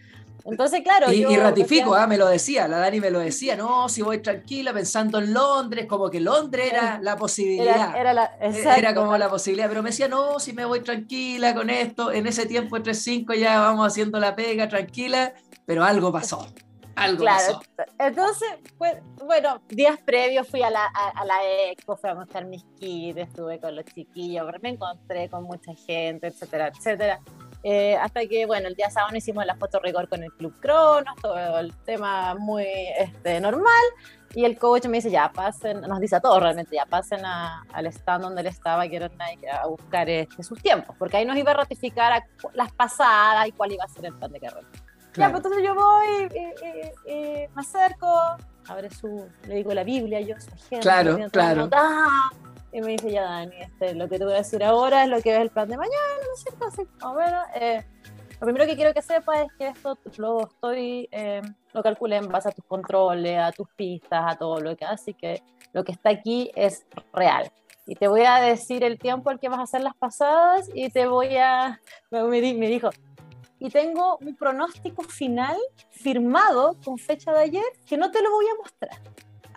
Entonces, claro, y, yo, y ratifico, decía, ah, me lo decía, la Dani me lo decía, no, si voy tranquila pensando en Londres, como que Londres era la posibilidad, era, era, la, exacto, era como la posibilidad, pero me decía, no, si me voy tranquila con esto, en ese tiempo tres cinco ya vamos haciendo la pega, tranquila, pero algo pasó, algo claro, pasó. Entonces, pues, bueno, días previos fui a la, a, a la expo, fui a mostrar mis kits, estuve con los chiquillos, me encontré con mucha gente, etcétera, etcétera. Eh, hasta que, bueno, el día sábado hicimos la foto rigor con el Club Cronos, todo el tema muy este, normal, y el coach me dice, ya pasen, nos dice a todos realmente, ya pasen a, al stand donde él estaba, que era Nike, a buscar este, sus tiempos, porque ahí nos iba a ratificar a, las pasadas y cuál iba a ser el plan de carrera. Claro. Ya, pues entonces yo voy y, y, y, y me acerco, abre su, le digo la Biblia, yo su gente, claro, claro. Y me dice, ya Dani, este, lo que te voy a decir ahora es lo que es el plan de mañana, ¿no es cierto? Así, o bueno, eh, lo primero que quiero que sepas es que esto lo estoy, eh, lo calculé en base a tus controles, a tus pistas, a todo lo que así que lo que está aquí es real. Y te voy a decir el tiempo al que vas a hacer las pasadas y te voy a, me dijo, y tengo un pronóstico final firmado con fecha de ayer que no te lo voy a mostrar.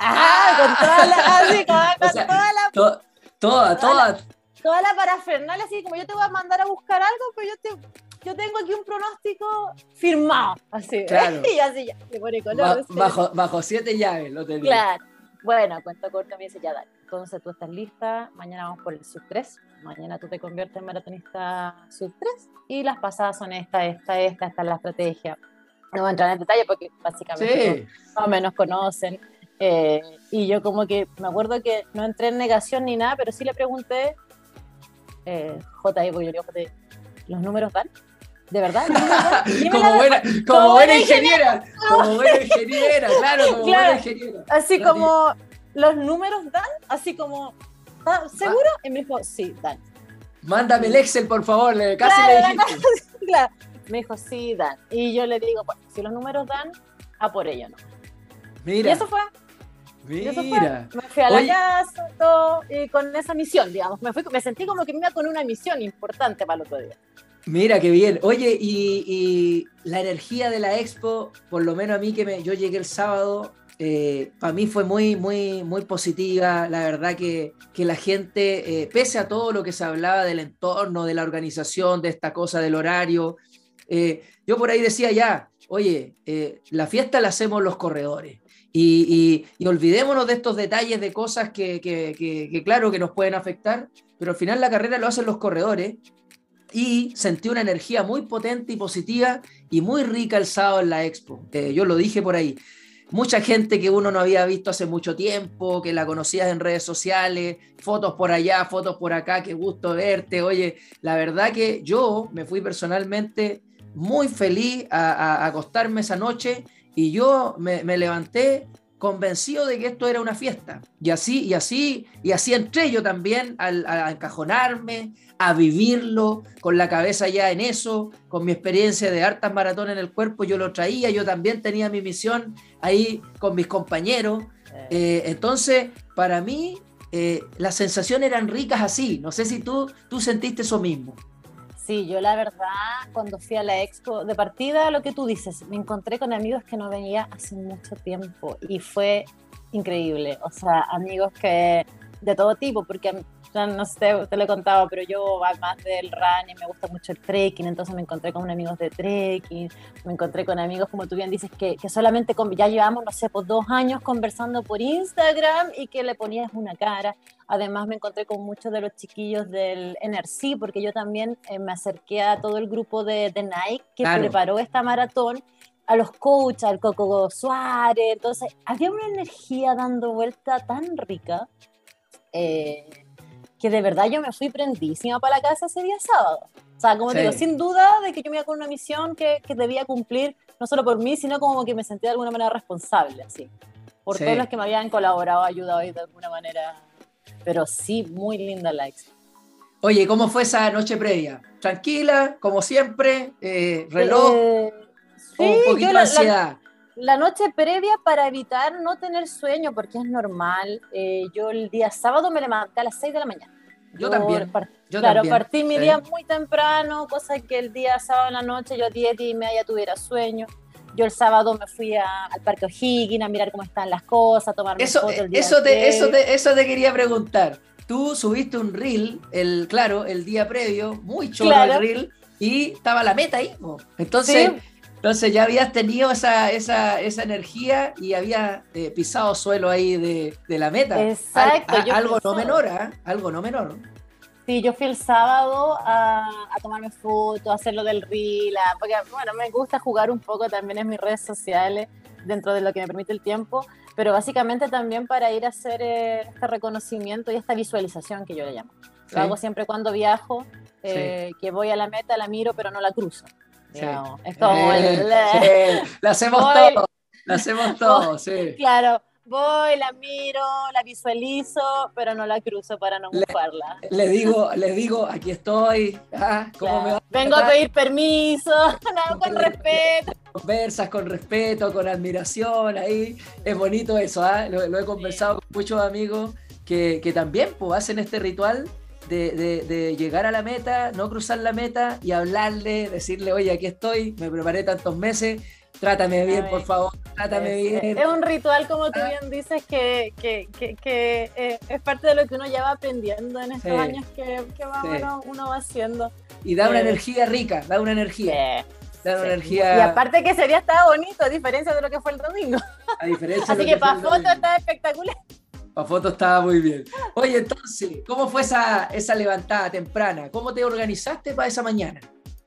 Ajá, con toda la, así, con, o sea, toda la... To, toda, toda, toda. La, toda la parafernalia, así como yo te voy a mandar a buscar algo, pero yo te, yo tengo aquí un pronóstico firmado, así, claro. Y así ya, le pone color. Ba bajo, bajo siete llaves lo tenía. Claro. Bueno, cuento corto, me dice ya, dale. Entonces tú estás lista, mañana vamos por el sub tres, mañana tú te conviertes en maratonista sub tres y las pasadas son esta, esta, esta, esta es la estrategia. No voy a entrar en detalle porque básicamente sí. Más o menos conocen. Eh, y yo como que me acuerdo que no entré en negación ni nada, pero sí le pregunté, eh, J I, porque yo digo J I, ¿los números dan? ¿De verdad? Como buena, como, como buena ingeniera, ingeniera. Como buena ingeniera, claro, como claro. Buena ingeniera. Así no, como, ¿los números dan? Así como, ¿seguro? Ah. Y me dijo, sí, dan. Mándame el Excel, por favor, casi claro, le dijiste. Claro, claro. Me dijo, sí, dan. Y yo le digo, bueno, si los números dan, a por ello, ¿no? Mira. Y eso fue. Mira. Y eso fue. Me fui a la casa, todo, y con esa misión, digamos. Me, fui, me sentí como que me iba con una misión importante para el otro día. Mira, qué bien. Oye, y, y la energía de la expo, por lo menos a mí que me, yo llegué el sábado, eh, para mí fue muy, muy, muy positiva. La verdad que, que la gente, eh, pese a todo lo que se hablaba del entorno, de la organización, de esta cosa del horario, eh, yo por ahí decía ya, oye, eh, la fiesta la hacemos los corredores. Y, y, y olvidémonos de estos detalles de cosas que, que, que, que claro que nos pueden afectar, pero al final la carrera lo hacen los corredores. Y sentí una energía muy potente y positiva y muy rica el sábado en la expo. Eh, yo lo dije por ahí. Mucha gente que uno no había visto hace mucho tiempo, que la conocías en redes sociales, fotos por allá, fotos por acá, qué gusto verte. Oye, la verdad que yo me fui personalmente muy feliz a, a, a acostarme esa noche y yo me, me levanté convencido de que esto era una fiesta. Y así, y así, y así entré yo también al, a encajonarme, a vivirlo, con la cabeza ya en eso, con mi experiencia de hartas maratones en el cuerpo, yo lo traía, yo también tenía mi misión ahí con mis compañeros. Eh, entonces, para mí, eh, las sensaciones eran ricas así. No sé si tú, tú sentiste eso mismo. Sí, yo la verdad, cuando fui a la expo, de partida, lo que tú dices, me encontré con amigos que no venía hace mucho tiempo y fue increíble. O sea, amigos que de todo tipo, porque no sé, te lo he contado, pero yo además del running me gusta mucho el trekking, entonces me encontré con amigos de trekking, me encontré con amigos, como tú bien dices, que, que solamente con, ya llevamos, no sé, por dos años conversando por Instagram y que le ponías una cara. Además me encontré con muchos de los chiquillos del N R C, porque yo también eh, me acerqué a todo el grupo de, de Nike que claro. Preparó esta maratón, a los coaches, al Coco Suárez. Entonces había una energía dando vuelta tan rica eh, que de verdad yo me fui prendísima para la casa ese día sábado. O sea, como sí. Te digo, sin duda de que yo me iba con una misión que, que debía cumplir, no solo por mí, sino como que me sentí de alguna manera responsable, así. Por sí. Todos los que me habían colaborado, ayudado y de alguna manera... Pero sí, muy linda la expo. Oye, ¿cómo fue esa noche previa? ¿Tranquila, como siempre? Eh, ¿Reloj? Eh, sí, un poquito de la, ansiedad. La, la noche previa para evitar no tener sueño, porque es normal. Eh, yo el día sábado me levanté a las seis de la mañana. Yo, yo también. Part, yo claro, también. Partí mi día sí. Muy temprano, cosa que el día sábado en la noche yo a diez y media tuviera sueño. Yo el sábado me fui a, al Parque O'Higgins a mirar cómo están las cosas, a tomarme fotos el día eso te, eso, te, eso te quería preguntar. Tú subiste un reel, el, claro, el día previo, muy chulo claro. El reel, y estaba la meta ahí. ¿No? Entonces, sí. Entonces ya habías tenido esa, esa, esa energía y habías eh, pisado suelo ahí de, de la meta. Exacto. Al, a, algo, no menor, ¿eh? Algo no menor, algo no menor. Sí, yo fui el sábado a, a tomarme fotos, a hacer lo del reel, a, porque bueno, me gusta jugar un poco también en mis redes sociales, dentro de lo que me permite el tiempo, pero básicamente también para ir a hacer eh, este reconocimiento y esta visualización que yo le llamo. Sí. Lo hago siempre cuando viajo, eh, sí. Que voy a la meta, la miro, pero no la cruzo. Sí. Es como eh, el... Eh, sí. La hacemos voy, todo, la hacemos todo, voy, sí. Claro. Voy, la miro, la visualizo, pero no la cruzo para no mojarla. Le, le digo, le digo, aquí estoy. Ah, ¿cómo claro. Me va a vengo a pedir permiso, no, con respeto. Conversas con respeto, con admiración, ahí. Es bonito eso, ¿eh? lo, lo he conversado sí. Con muchos amigos que, que también pues, hacen este ritual de, de, de llegar a la meta, no cruzar la meta y hablarle, decirle, oye, aquí estoy, me preparé tantos meses. Trátame bien, por favor, trátame bien. Es un ritual, como tú bien dices, que, que, que, que eh, es parte de lo que uno ya va aprendiendo en estos sí, años que, que más sí. Uno, uno va haciendo. y da una sí. energía rica, da una energía. Sí. Da una sí. energía. Y aparte que ese día estaba bonito, a diferencia de lo que fue el domingo. A diferencia de Así que, que para foto estaba espectacular. La foto estaba muy bien. Oye, entonces, ¿cómo fue esa, esa levantada temprana? ¿Cómo te organizaste para esa mañana?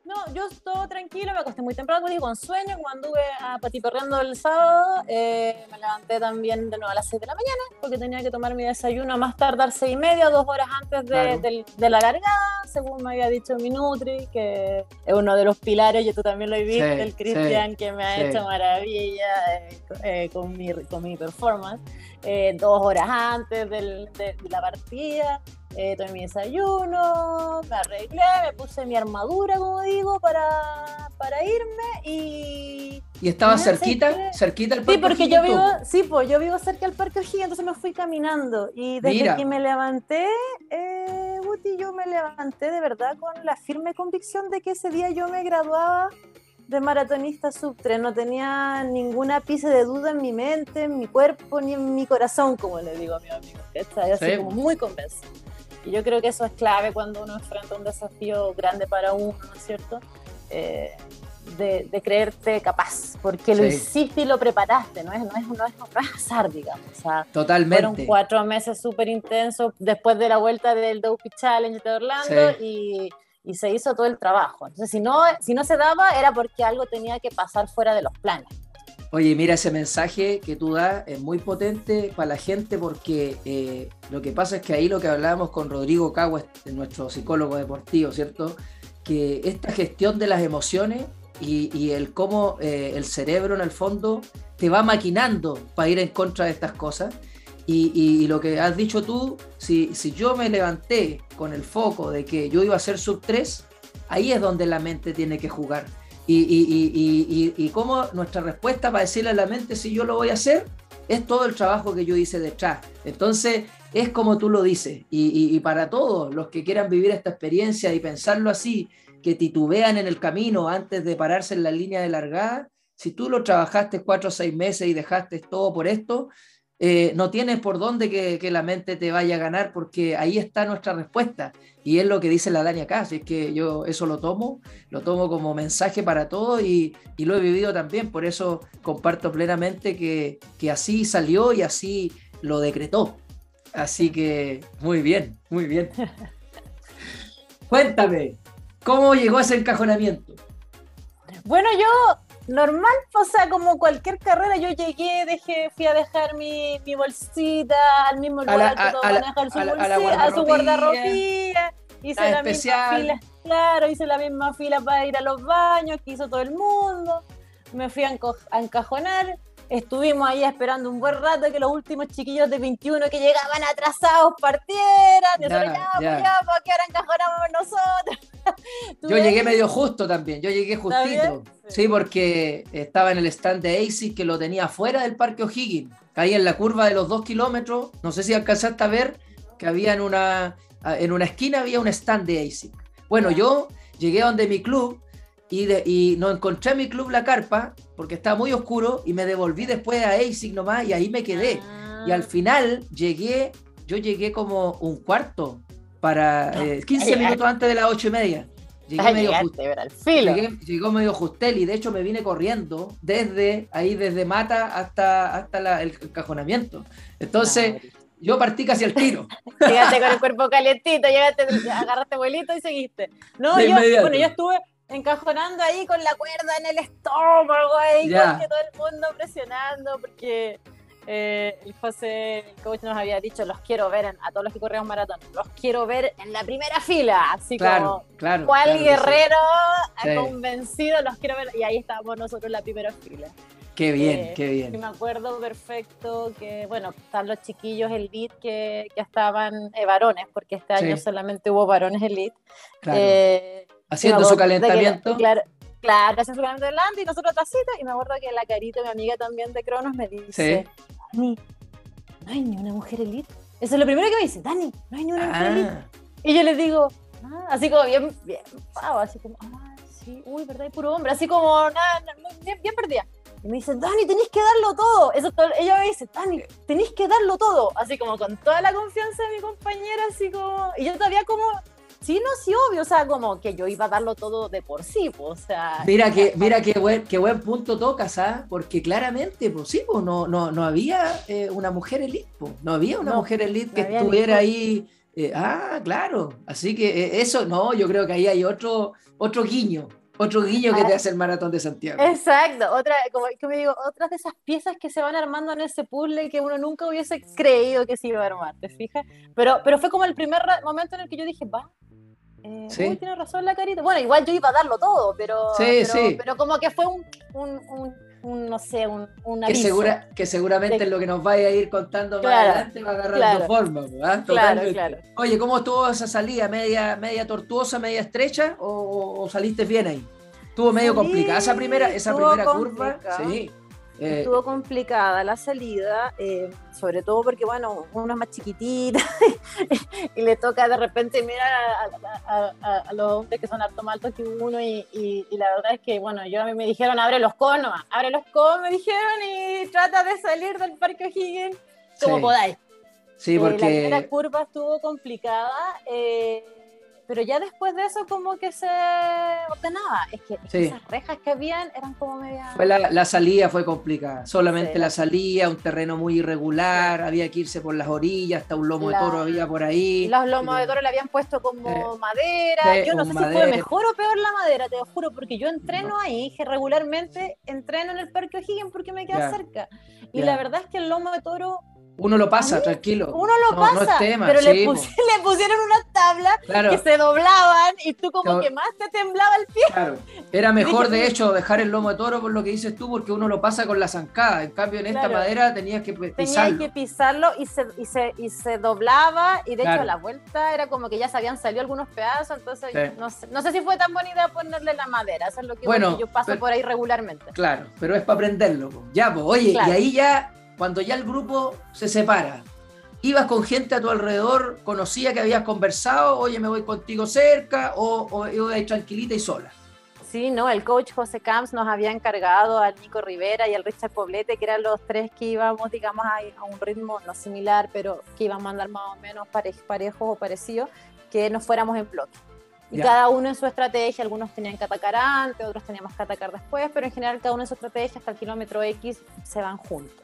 No, yo todo tranquilo, me acosté muy temprano, me con sueño, como anduve a patiperreando el sábado, eh, me levanté también de nuevo a las seis de la mañana, porque tenía que tomar mi desayuno a más tardar seis y media, dos horas antes de, claro. de, de la largada, según me había dicho mi nutri, que es uno de los pilares, yo tú también lo viviste, sí, el Cristian, sí, que me ha sí. hecho maravilla eh, eh, con, mi, con mi performance. Eh, dos horas antes del, de, de la partida, eh, tomé mi desayuno, me arreglé, me puse mi armadura, como digo, para, para irme y... ¿Y estaba cerquita? Que... ¿Cerquita al Parque O'Higgins? Sí, porque yo vivo, sí, pues, yo vivo cerca del Parque O'Higgins, entonces me fui caminando y desde Mira. que me levanté, eh, Guti, yo me levanté de verdad con la firme convicción de que ese día yo me graduaba de maratonista sub tres, no tenía ninguna ápice de duda en mi mente, en mi cuerpo, ni en mi corazón, como le digo a mi amigo. Estaba yo así como muy convencida. Y yo creo que eso es clave cuando uno enfrenta un desafío grande para uno, ¿no es cierto? Eh, de, de creerte capaz, porque sí. lo hiciste y lo preparaste, no es, no es, no es, no es azar, digamos. O sea, totalmente. Fueron cuatro meses súper intensos después de la vuelta del Dopey Challenge de Orlando sí. y... y se hizo todo el trabajo. Entonces, si no, si no se daba, era porque algo tenía que pasar fuera de los planes. Oye, mira, ese mensaje que tú das es muy potente para la gente porque eh, lo que pasa es que ahí lo que hablábamos con Rodrigo Caguas, nuestro psicólogo deportivo, ¿cierto? Que esta gestión de las emociones y, y el cómo eh, el cerebro en el fondo te va maquinando para ir en contra de estas cosas. Y, y, y lo que has dicho tú, si, si yo me levanté con el foco de que yo iba a ser sub tres, ahí es donde la mente tiene que jugar. Y, y, y, y, y, y cómo nuestra respuesta para decirle a la mente si yo lo voy a hacer, es todo el trabajo que yo hice detrás. Entonces, es como tú lo dices. Y, y, y para todos los que quieran vivir esta experiencia y pensarlo así, que titubean en el camino antes de pararse en la línea de largada, si tú lo trabajaste cuatro o seis meses y dejaste todo por esto... Eh, no tienes por dónde que, que la mente te vaya a ganar, porque ahí está nuestra respuesta, y es lo que dice la Dani acá, así que yo eso lo tomo, lo tomo como mensaje para todos, y, y lo he vivido también, por eso comparto plenamente que, que así salió y así lo decretó, así que muy bien, muy bien. Cuéntame, ¿cómo llegó ese encajonamiento? Bueno, yo... normal, o sea, como cualquier carrera, yo llegué, dejé, fui a dejar mi, mi bolsita al mismo lugar que todo maneja su bolsita, a su guardarropía, hice la misma fila, claro, hice la misma fila para ir a los baños que hizo todo el mundo, me fui a, a encajonar, estuvimos ahí esperando un buen rato que los últimos chiquillos de veintiuno que llegaban atrasados partieran, nosotros ya, ya, ya, porque ahora encajonamos nosotros. Yo ves? llegué medio justo también, yo llegué justito, sí. sí, porque estaba en el stand de A S I C que lo tenía fuera del Parque O'Higgins, ahí en la curva de los dos kilómetros, no sé si alcanzaste a ver que había en una, en una esquina había un stand de A S I C. Bueno, ah. yo llegué donde mi club, Y, de, y no encontré a mi club la carpa porque estaba muy oscuro y me devolví después a A S I C nomás y ahí me quedé. Ah. Y al final llegué, yo llegué como un cuarto para eh, quince minutos antes de las ocho y media. Llegué medio, llegaste, al filo. Llegué, llegó medio justel y de hecho me vine corriendo desde ahí, desde Mata hasta, hasta la, el encajonamiento. Entonces... Madre. Yo partí casi al tiro. Llegaste con el cuerpo calentito, llegaste, agarraste vuelito y seguiste. No, yo, bueno, yo estuve encajonando ahí con la cuerda en el estómago, ahí yeah. con todo el mundo presionando, porque eh, el José, el coach, nos había dicho, los quiero ver, en, a todos los que corremos maratón, los quiero ver en la primera fila, así claro, como claro, cual claro, guerrero sí. convencido, los quiero ver, y ahí estábamos nosotros en la primera fila. Qué bien, eh, qué bien. Me acuerdo perfecto que, bueno, están los chiquillos elite que, que estaban eh, varones, porque este sí. año solamente hubo varones elite. Claro. Eh, haciendo su calentamiento. Que, claro, claro, haciendo su calentamiento delante y nosotros tacita. Y me acuerdo que la Carita, mi amiga también de Cronos, me dice: sí. Dani, no hay ni una mujer elite. Eso es lo primero que me dice: Dani, no hay ni una ah. mujer elite. Y yo les digo: ah, así como bien, bien, wow, así como, ah, sí, uy, verdad, hay puro hombre, así como, nada, na, bien, bien perdida. Y me dice, Dani, tenés que darlo todo. Eso, ella me dice, Dani, tenés que darlo todo. Así como con toda la confianza de mi compañera, así como... Y yo todavía como Sí, no, sí, obvio, o sea, como que yo iba a darlo todo de por sí, pues, o sea... Mira, que, mira qué buen, qué buen punto tocas, ¿ah? Porque claramente, pues sí, pues, no, no, no había eh, una mujer elite, pues, no había una no, mujer elite que no estuviera elite. ahí... Eh, ah, claro, así que eh, eso, no, yo creo que ahí hay otro, otro guiño, otro guiño que te hace el Maratón de Santiago. Exacto, otra, como, como digo, otras de esas piezas que se van armando en ese puzzle que uno nunca hubiese creído que se iba a armar, ¿te fijas? Pero, pero fue como el primer momento en el que yo dije, va... Eh, sí. Uy, tiene razón la carita. Bueno, igual yo iba a darlo todo, pero, sí, pero, sí. pero como que fue un, un, un, un no sé, un, un aviso. Que, segura, que seguramente de... es lo que nos vaya a ir contando más claro, adelante, va agarrando claro. forma. ¿Ah? Claro, claro. Oye, ¿cómo estuvo esa salida? ¿Media, media tortuosa, media estrecha? ¿O, o saliste bien ahí? Estuvo medio sí, complicada. Esa primera, esa primera curva, sí. Estuvo eh, complicada la salida, eh, sobre todo porque, bueno, uno es más chiquitita y le toca de repente mirar a, a, a, a los hombres que son harto más altos que uno y, y, y la verdad es que, bueno, yo a mí me dijeron abre los conos, abre los conos, me dijeron y trata de salir del Parque O'Higgins como sí. podáis. Sí, porque... Eh, la primera curva estuvo complicada, eh, pero ya después de eso como que se ordenaba, es que, es sí. que esas rejas que habían eran como media... Fue la, la salida fue complicada, solamente sí. la salida, un terreno muy irregular, sí. había que irse por las orillas, hasta un lomo la... de toro había por ahí. Los lomos de toro le habían puesto como eh, madera, sí, yo no sé madera. si fue mejor o peor la madera, te lo juro, porque yo entreno no. ahí, regularmente entreno en el Parque O'Higgins porque me queda ya. cerca, y ya. la verdad es que el lomo de toro... Uno lo pasa, mí, tranquilo. Uno lo no, pasa, no es tema, pero sí, le, pus, le pusieron unas tablas claro. que se doblaban y tú como claro. que más te temblaba el pie. Claro. Era mejor, de hecho, dejar el lomo de toro por lo que dices tú, porque uno lo pasa con la zancada. En cambio, en esta claro. madera tenías que pisarlo. Tenías que pisarlo y se, y se, y se doblaba y, de claro. hecho, a la vuelta era como que ya se habían salido algunos pedazos, entonces sí. no, sé, no sé si fue tan buena idea ponerle la madera. Eso es lo que bueno, yo paso pero, por ahí regularmente. Claro, pero es para aprenderlo. Ya, pues, oye, claro. y ahí ya... Cuando ya el grupo se separa, ibas con gente a tu alrededor, conocía que habías conversado, oye, me voy contigo cerca, o, o iba ahí tranquilita y sola. Sí, no, el coach José Camps nos había encargado al Nico Rivera y al Richard Poblete, que eran los tres que íbamos, digamos, a, a un ritmo no similar, pero que íbamos a andar más o menos pare, parejos o parecidos, que nos fuéramos en bloque. Y ya. cada uno en su estrategia, algunos tenían que atacar antes, otros teníamos que atacar después, pero en general cada uno en su estrategia, hasta el kilómetro X se van juntos.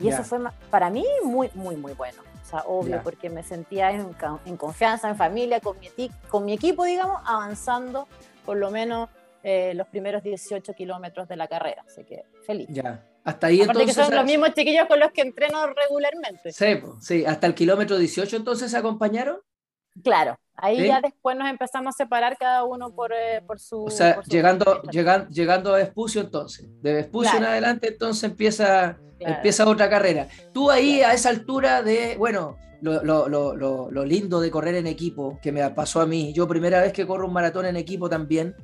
Y yeah. eso fue para mí muy, muy, muy bueno. O sea, obvio, yeah. porque me sentía en, en confianza, en familia, con mi, con mi equipo, digamos, avanzando por lo menos eh, los primeros dieciocho kilómetros de la carrera. Así que feliz. Ya. Yeah. Hasta ahí aparte entonces. Que son los mismos chiquillos con los que entreno regularmente. Sí, sí. ¿Hasta el kilómetro dieciocho entonces se acompañaron? Claro. Ahí ¿Sí? ya después nos empezamos a separar cada uno por, eh, por su. O sea, su llegando, llegan, llegando a Vespucio entonces. De Vespucio claro. en adelante entonces empieza. Claro. Empieza otra carrera. Tú ahí claro. a esa altura de, bueno, lo, lo, lo, lo lindo de correr en equipo, que me pasó a mí, yo primera vez que corro un maratón en equipo también,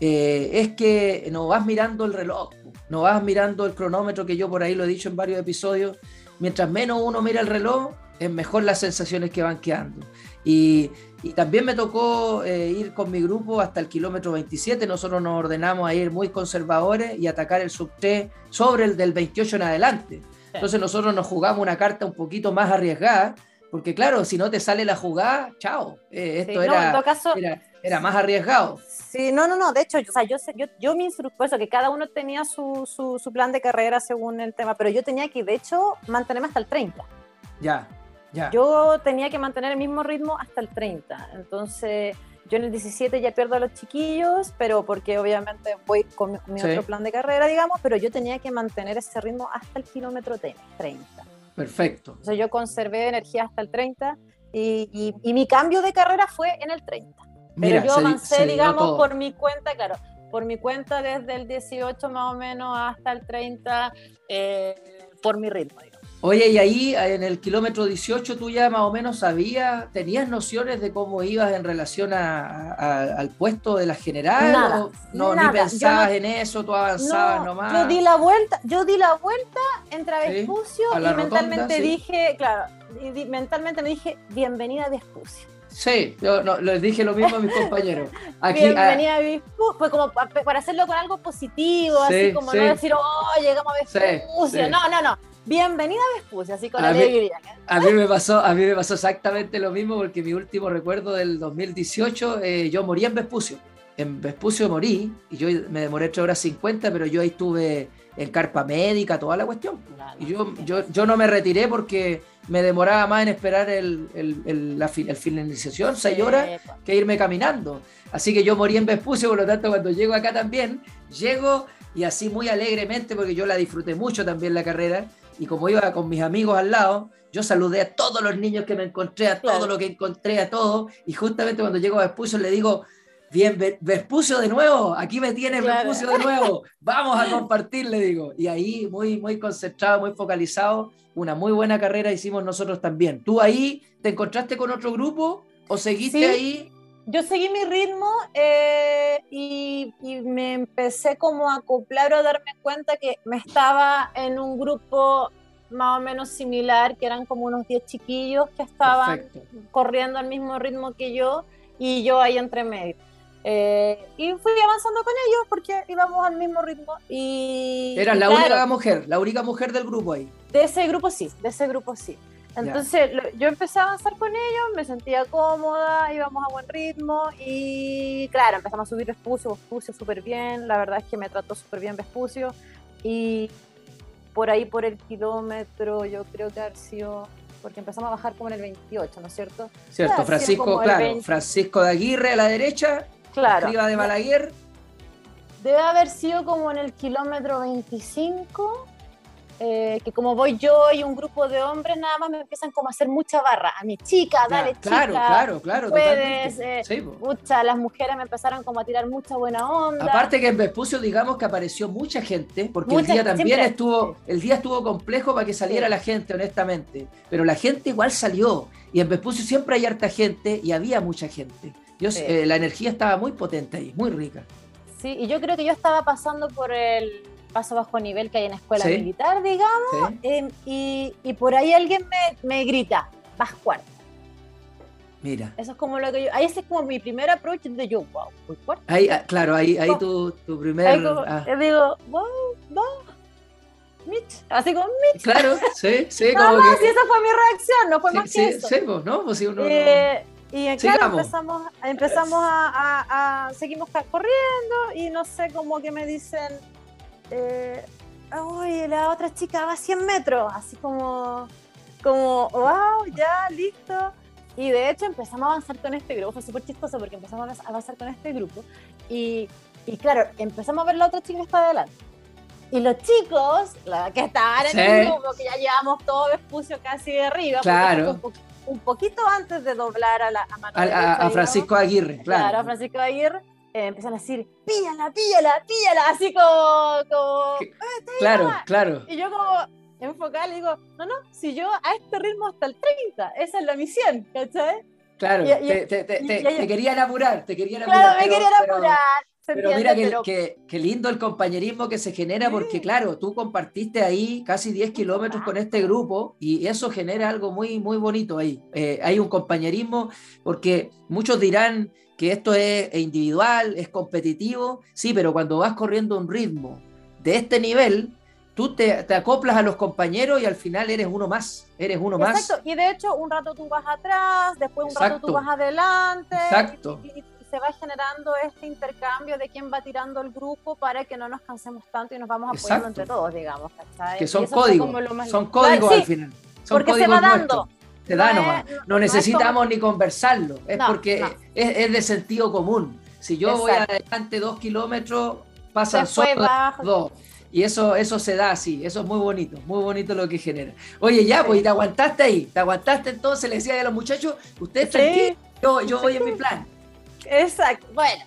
eh, es que no vas mirando el reloj, no vas mirando el cronómetro, que yo por ahí lo he dicho en varios episodios, mientras menos uno mira el reloj, es mejor las sensaciones que van quedando. Y, y también me tocó eh, ir con mi grupo hasta el kilómetro veintisiete, nosotros nos ordenamos a ir muy conservadores y atacar el sub tres sobre el del veintiocho en adelante. Entonces nosotros nos jugamos una carta un poquito más arriesgada, porque claro, si no te sale la jugada, chao. Eh, esto sí, no, era, en todo caso, era, era más arriesgado. Sí, no, no, no, de hecho, o sea, yo, yo, yo mi instructor, eso, que cada uno tenía su, su, su plan de carrera según el tema, pero yo tenía que, de hecho, mantenerme hasta el treinta. Ya. Ya. Yo tenía que mantener el mismo ritmo hasta el treinta, entonces yo en el diecisiete ya pierdo a los chiquillos, pero porque obviamente voy con mi, mi sí. otro plan de carrera, digamos, pero yo tenía que mantener ese ritmo hasta el kilómetro treinta. Perfecto. Entonces yo conservé energía hasta el treinta y, y, y mi cambio de carrera fue en el treinta. Pero Mira, yo avancé, se, se digamos, por mi cuenta, claro, por mi cuenta desde el dieciocho más o menos hasta el treinta, eh, por mi ritmo, digamos. Oye, y ahí en el kilómetro dieciocho tú ya más o menos sabías, tenías nociones de cómo ibas en relación a, a, al puesto de la general. Nada, o no, nada. Ni pensabas no, en eso, tú avanzabas no, nomás. Yo di la vuelta, yo di la vuelta entre Vespucio sí, y rotonda, mentalmente sí. dije, claro, y mentalmente me dije, bienvenida a Vespucio. Sí, yo no, les dije lo mismo a mis compañeros. Aquí, bienvenida a Vespucio, pues como para hacerlo con algo positivo, sí, así como sí. no decir, oh, llegamos a Vespucio. Sí, sí. No, no, no. Bienvenida a Vespucio, así con a alegría. Mí, a, mí me pasó, a mí me pasó exactamente lo mismo, porque mi último recuerdo del dos mil dieciocho, eh, yo morí en Vespucio. En Vespucio morí, y yo me demoré tres horas cincuenta, pero yo ahí estuve en carpa médica, toda la cuestión. Claro, y yo, yo, yo no me retiré porque me demoraba más en esperar el, el, el, la, fi, la finalización, seis horas, que irme caminando. Así que yo morí en Vespucio, por lo tanto, cuando llego acá también, llego y así muy alegremente, porque yo la disfruté mucho también la carrera, y como iba con mis amigos al lado, yo saludé a todos los niños que me encontré, a todo lo que encontré, a todos, y justamente cuando llego a Vespucio le digo... Bien, Vespucio de nuevo, aquí me tienes, claro. Vespucio de nuevo, vamos a compartir, le digo. Y ahí, muy, muy concentrado, muy focalizado, una muy buena carrera hicimos nosotros también. ¿Tú ahí te encontraste con otro grupo o seguiste sí, ahí? Yo seguí mi ritmo eh, y, y me empecé como a acoplar o a darme cuenta que me estaba en un grupo más o menos similar, que eran como unos diez chiquillos que estaban Perfecto. corriendo al mismo ritmo que yo y yo ahí entre medio. Eh, y fui avanzando con ellos porque íbamos al mismo ritmo y... Eras la claro, única mujer, la única mujer del grupo ahí. De ese grupo sí, de ese grupo sí. Entonces yeah. lo, yo empecé a avanzar con ellos, me sentía cómoda, íbamos a buen ritmo y claro, empezamos a subir Vespucio, Vespucio súper bien, la verdad es que me trató súper bien Vespucio y por ahí por el kilómetro yo creo que ha sido... porque empezamos a bajar como en el veintiocho, ¿no es cierto? Cierto, claro, Francisco, claro, Francisco de Aguirre a la derecha, claro, arriba de Balaguer. Debe haber sido como en el kilómetro veinticinco, eh, que como voy yo y un grupo de hombres, nada más me empiezan como a hacer mucha barra. A mi chica, dale, claro, chica, claro, claro, puedes, eh, sí, mucha, las mujeres me empezaron como a tirar mucha buena onda. Aparte que en Vespucio, digamos que apareció mucha gente, porque mucha, el día también siempre. estuvo, el día estuvo complejo para que saliera sí. la gente, honestamente, pero la gente igual salió, y en Vespucio siempre hay harta gente, y había mucha gente. Yo, sí. eh, la energía estaba muy potente ahí, muy rica. Sí, y yo creo que yo estaba pasando por el... paso bajo nivel que hay en escuela sí. militar, digamos, sí. eh, y, y por ahí alguien me, me grita, vas cuarta. Mira. Eso es como lo que yo, ahí ese es como mi primer approach de yo, wow, voy cuarta. Ahí, claro, ahí, ahí oh. tu, tu primer... Ahí como, ah. Yo digo, wow, wow, Mitch, así como Mitch. Claro, sí, sí. Nada como más, que... y esa fue mi reacción, no fue sí, más sí, que eso. Sí, pues, ¿no? Pues si uno... Eh, no... Y claro, empezamos, empezamos a, a, a... seguimos corriendo y no sé, como que me dicen... Eh, uy, la otra chica va a cien metros, así como, como, wow, ya, listo. Y de hecho empezamos a avanzar con este grupo, fue súper chistoso porque empezamos a avanzar con este grupo. Y, y claro, empezamos a ver la otra chica que está adelante. Y los chicos, la que estaban en sí. el grupo, que ya llevamos todo Vespucio casi de arriba, claro. un, un poquito antes de doblar a, la, a, Manuel, a, a, a Francisco Aguirre, claro. Claro, a Francisco Aguirre. Eh, empiezan a decir, píllala, píllala, píllala, así como, como eh, claro, llama. claro. Y yo como enfocada le digo, no, no, si yo a este ritmo hasta el treinta, esa es la misión, ¿cachai? Claro, y, te, y, te, te, y, te, y, te querían apurar, te querían apurar. Claro, me pero, querían apurar. Pero, pero mira que, pero... Que, que lindo el compañerismo que se genera, sí. porque claro, tú compartiste ahí casi diez kilómetros con este grupo y eso genera algo muy, muy bonito ahí. Eh, hay un compañerismo porque muchos dirán... que esto es individual, es competitivo, sí, pero cuando vas corriendo un ritmo de este nivel, tú te, te acoplas a los compañeros y al final eres uno más, eres uno Exacto. más. Exacto, y de hecho un rato tú vas atrás, después un Exacto. rato tú vas adelante. Exacto. Y, y se va generando este intercambio de quién va tirando el grupo para que no nos cansemos tanto y nos vamos apoyando Exacto. entre todos, digamos. ¿Sabes? Que son códigos, son códigos sí, al final. Son porque códigos se va dando. Nuestros. Te da nomás, no necesitamos ni conversarlo, es no, porque no. Es, es de sentido común. Si yo Exacto. voy adelante dos kilómetros, pasan solo dos. Y eso, eso se da así, eso es muy bonito, muy bonito lo que genera. Oye, ya, pues, y te aguantaste ahí, te aguantaste entonces, le decía a los muchachos, ustedes sí. tranquilos, yo, yo voy en mi plan. Exacto, bueno,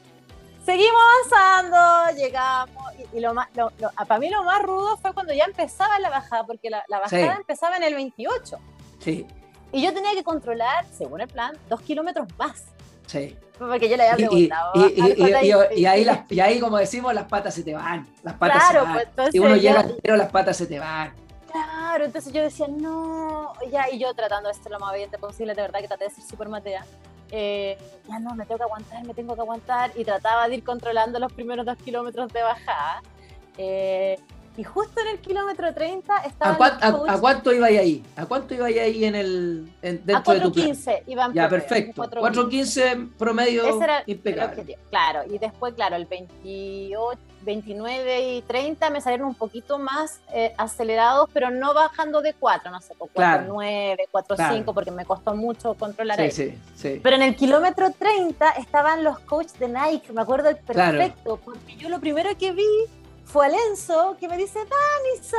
seguimos avanzando, llegamos, y, y lo más, lo, lo, para mí lo más rudo fue cuando ya empezaba la bajada, porque la, la bajada sí. empezaba en el veintiocho. Sí. Y yo tenía que controlar, según el plan, dos kilómetros más. Sí. Porque yo le había preguntado. Y, y, y, y, y, y, ahí las, y ahí, como decimos, las patas se te van. Las patas claro, se van. Pues, entonces, y uno llega ya, pero las patas se te van. Claro, entonces yo decía, no. Ya, y yo tratando de ser lo más obediente posible, de verdad que traté de ser súper matea. Eh, ya no, me tengo que aguantar, me tengo que aguantar. Y trataba de ir controlando los primeros dos kilómetros de bajada. Eh, Y justo en el kilómetro treinta estaba. ¿A, cuán, a, ¿a cuánto iba ahí? ¿A cuánto iba ahí en el, en, dentro de tu plan? A cuatro quince iban. Ya, perfecto. cuatro quince promedio. Ese era impecable. El objetivo. Claro, y después, claro, el veintiocho, veintinueve y treinta me salieron un poquito más eh, acelerados, pero no bajando de cuatro, no sé, cuatro nueve, claro, cuatro cinco, claro, porque me costó mucho controlar. Sí, ahí. Sí, sí. Pero en el kilómetro treinta estaban los coaches de Nike, me acuerdo perfecto, claro, porque yo lo primero que vi fue Alenzo, que me dice, Danisa,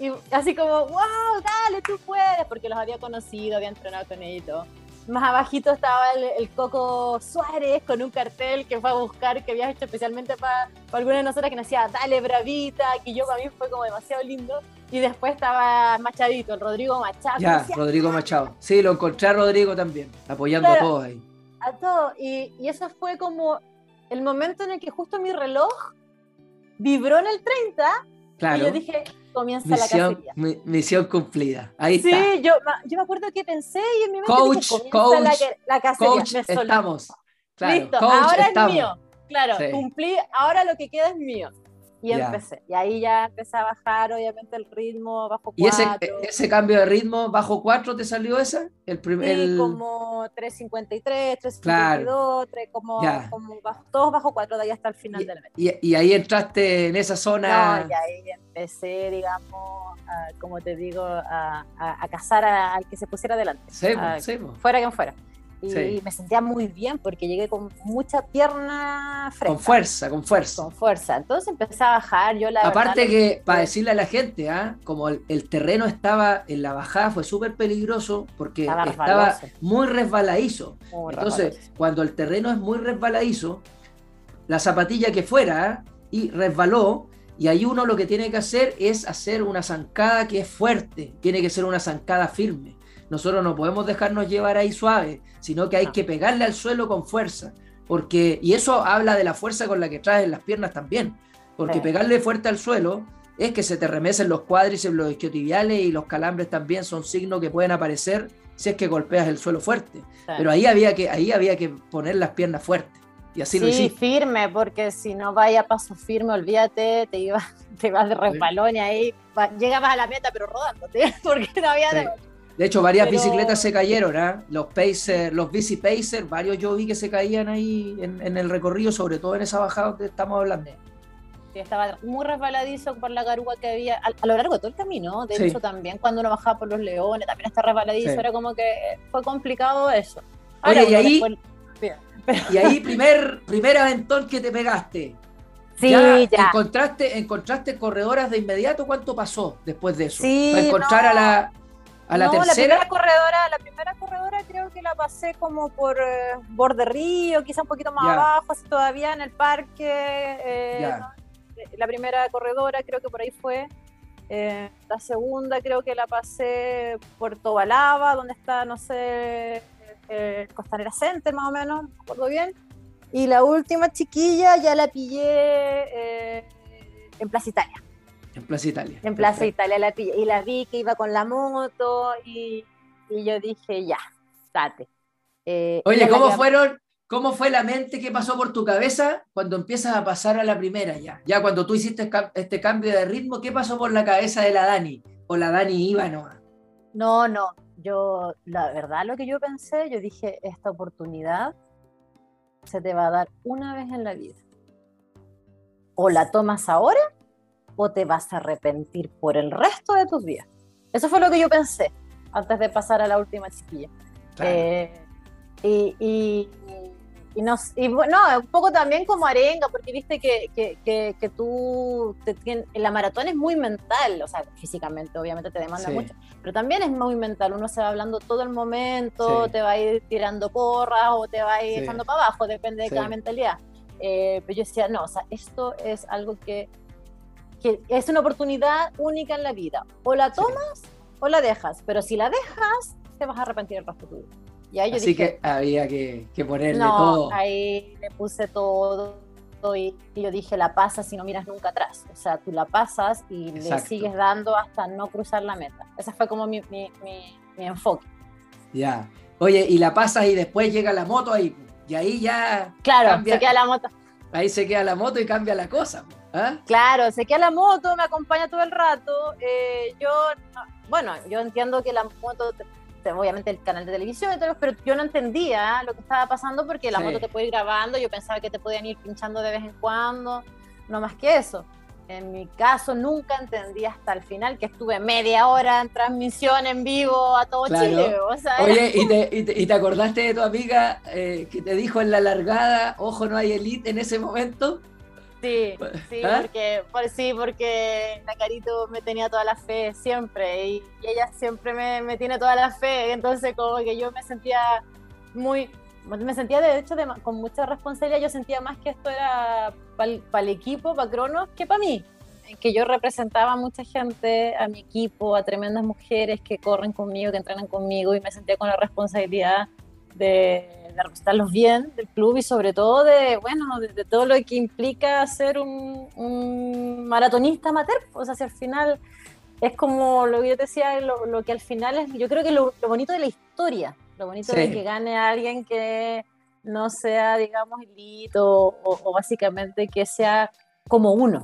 y, y así como, wow, dale, tú puedes, porque los había conocido, había entrenado con ellos y todo. Más abajito estaba el, el Coco Suárez con un cartel que fue a buscar, que había hecho especialmente para pa alguna de nosotras, que nos decía, dale, bravita, que yo para mí fue como demasiado lindo. Y después estaba Machadito, el Rodrigo Machado. Ya, decía, Rodrigo Machado. Sí, lo encontré a Rodrigo también, apoyando, claro, a todos ahí. A todos, y, y eso fue como el momento en el que justo mi reloj vibró en el treinta, claro, y yo dije, comienza misión, la cacería. Mi, misión cumplida, ahí sí, está. Sí, yo, yo me acuerdo que pensé y en mi mente coach, dije, comienza coach, la, la cacería. Coach, me estamos. Claro, listo, coach, ahora estamos. Es mío. Claro, sí, cumplí, ahora lo que queda es mío. Y ya empecé, y ahí ya empecé a bajar, obviamente, el ritmo, bajo cuatro. ¿Y ese, ese cambio de ritmo, bajo cuatro, te salió esa? El primer, sí, el... como tres cincuenta y tres, tres cincuenta y dos, claro, tres, como, como bajo, todos bajo cuatro, de ahí hasta el final y, de la meta. Y, y ahí entraste en esa zona... No, y ahí empecé, digamos, a, como te digo, a, a, a cazar a, al que se pusiera delante. Sebo, a, sebo. Fuera quien fuera. Y sí, me sentía muy bien porque llegué con mucha pierna fresca. Con fuerza, con fuerza. Con fuerza. Entonces empecé a bajar. Yo la Aparte verdad, que, no... para decirle a la gente, ¿eh? Como el, el terreno estaba en la bajada, fue súper peligroso porque estaba, estaba muy resbaladizo. Muy Entonces, resbaladizo. Cuando el terreno es muy resbaladizo, la zapatilla que fuera, ¿eh? Y resbaló, y ahí uno lo que tiene que hacer es hacer una zancada que es fuerte. Tiene que ser una zancada firme. Nosotros no podemos dejarnos llevar ahí suave, sino que hay que pegarle al suelo con fuerza, porque, y eso habla de la fuerza con la que traes las piernas también, porque sí, pegarle fuerte al suelo es que se te remecen los cuádriceps, los isquiotibiales y los calambres también son signos que pueden aparecer si es que golpeas el suelo fuerte, sí, pero ahí había que, ahí había que poner las piernas fuertes. Y así sí, lo hiciste. Firme, porque si no vaya a paso firme, olvídate, te ibas te ibas de resbalón y ahí va, llegabas a la meta pero rodándote, porque no había... Sí. De... De hecho, varias Pero... bicicletas se cayeron, ¿eh? Los Pacer, los bici Pacer, varios yo vi que se caían ahí en, en el recorrido, sobre todo en esa bajada donde estamos hablando. Sí, estaba muy resbaladizo por la garúa que había a, a lo largo de todo el camino, de sí, hecho también cuando uno bajaba por los Leones, también está resbaladizo, sí, era como que fue complicado eso. Ahora, oye, y ahí, después... y ahí primer, primer aventón que te pegaste. Sí, ya, ya. ¿Encontraste, encontraste corredoras de inmediato? ¿Cuánto pasó después de eso? Sí, para encontrar no. a la... ¿A la no, tercera? La primera corredora, la primera corredora creo que la pasé como por eh, borde río, quizá un poquito más yeah. abajo, así todavía en el parque. Eh, yeah. ¿no? La primera corredora creo que por ahí fue. Eh, la segunda creo que la pasé Puerto Balaba, donde está, no sé, eh, Costanera Center más o menos, no me acuerdo bien. Y la última chiquilla ya la pillé eh, en Plaza Italia. En Plaza Italia. En Plaza Perfecto. Italia la pillé. Y la vi que iba con la moto y, y yo dije, ya, date. Eh, Oye, ¿cómo la... fueron, cómo fue la mente que pasó por tu cabeza cuando empiezas a pasar a la primera ya? Ya cuando tú hiciste este cambio de ritmo, ¿qué pasó por la cabeza de la Dani? ¿O la Dani iba nomás? No, no. Yo, la verdad, lo que yo pensé, yo dije, esta oportunidad se te va a dar una vez en la vida. ¿O la tomas ahora? O te vas a arrepentir por el resto de tus días. Eso fue lo que yo pensé antes de pasar a la última chiquilla. Claro. Eh, y, y, y, no, y bueno, un poco también como arenga, porque viste que, que, que, que tú, te, que la maratón es muy mental, o sea, físicamente obviamente te demanda sí. mucho, pero también es muy mental, uno se va hablando todo el momento, sí. te va a ir tirando porras o te va a ir sí. echando para abajo, depende de sí. cada mentalidad. Eh, pero yo decía, no, o sea, esto es algo que que es una oportunidad única en la vida. O la tomas sí. o la dejas. Pero si la dejas, te vas a arrepentir el resto de tu vida. Y ahí yo Así dije, que había que, que ponerle no, todo. Ahí le puse todo. todo y, y yo dije, la pasas y no miras nunca atrás. O sea, tú la pasas y Exacto. le sigues dando hasta no cruzar la meta. Ese fue como mi, mi, mi, mi enfoque. Ya. Oye, y la pasas y después llega la moto ahí. Y ahí ya... Claro, cambia. Se queda la moto. ahí se queda la moto y cambia la cosa. ¿Eh? Claro, se queda la moto, me acompaña todo el rato. Eh, yo, bueno, yo entiendo que la moto, obviamente el canal de televisión y todo, pero yo no entendía lo que estaba pasando porque la sí. moto te puede ir grabando, yo pensaba que te podían ir pinchando de vez en cuando, no más que eso. En mi caso nunca entendí hasta el final, que estuve media hora en transmisión en vivo a todo claro. Chile. O sea, oye, era... ¿y, te, y, te, ¿y te acordaste de tu amiga eh, que te dijo en la largada, ojo, no hay elite en ese momento? Sí, sí, ¿ah? porque, por, sí porque la Carito me tenía toda la fe siempre y, y ella siempre me, me tiene toda la fe, entonces como que yo me sentía muy... Me sentía de hecho de, con mucha responsabilidad, yo sentía más que esto era para pa el equipo, para Cronos, que para mí. Que yo representaba a mucha gente, a mi equipo, a tremendas mujeres que corren conmigo, que entrenan conmigo, y me sentía con la responsabilidad de, de representarlos bien, del club y sobre todo de, bueno, de, de todo lo que implica ser un, un maratonista amateur. O sea, si al final es como lo que yo te decía, lo, lo que al final es, yo creo que lo, lo bonito de la historia. Lo bonito sí. es que gane a alguien que no sea, digamos, elite o, o, o básicamente que sea como uno.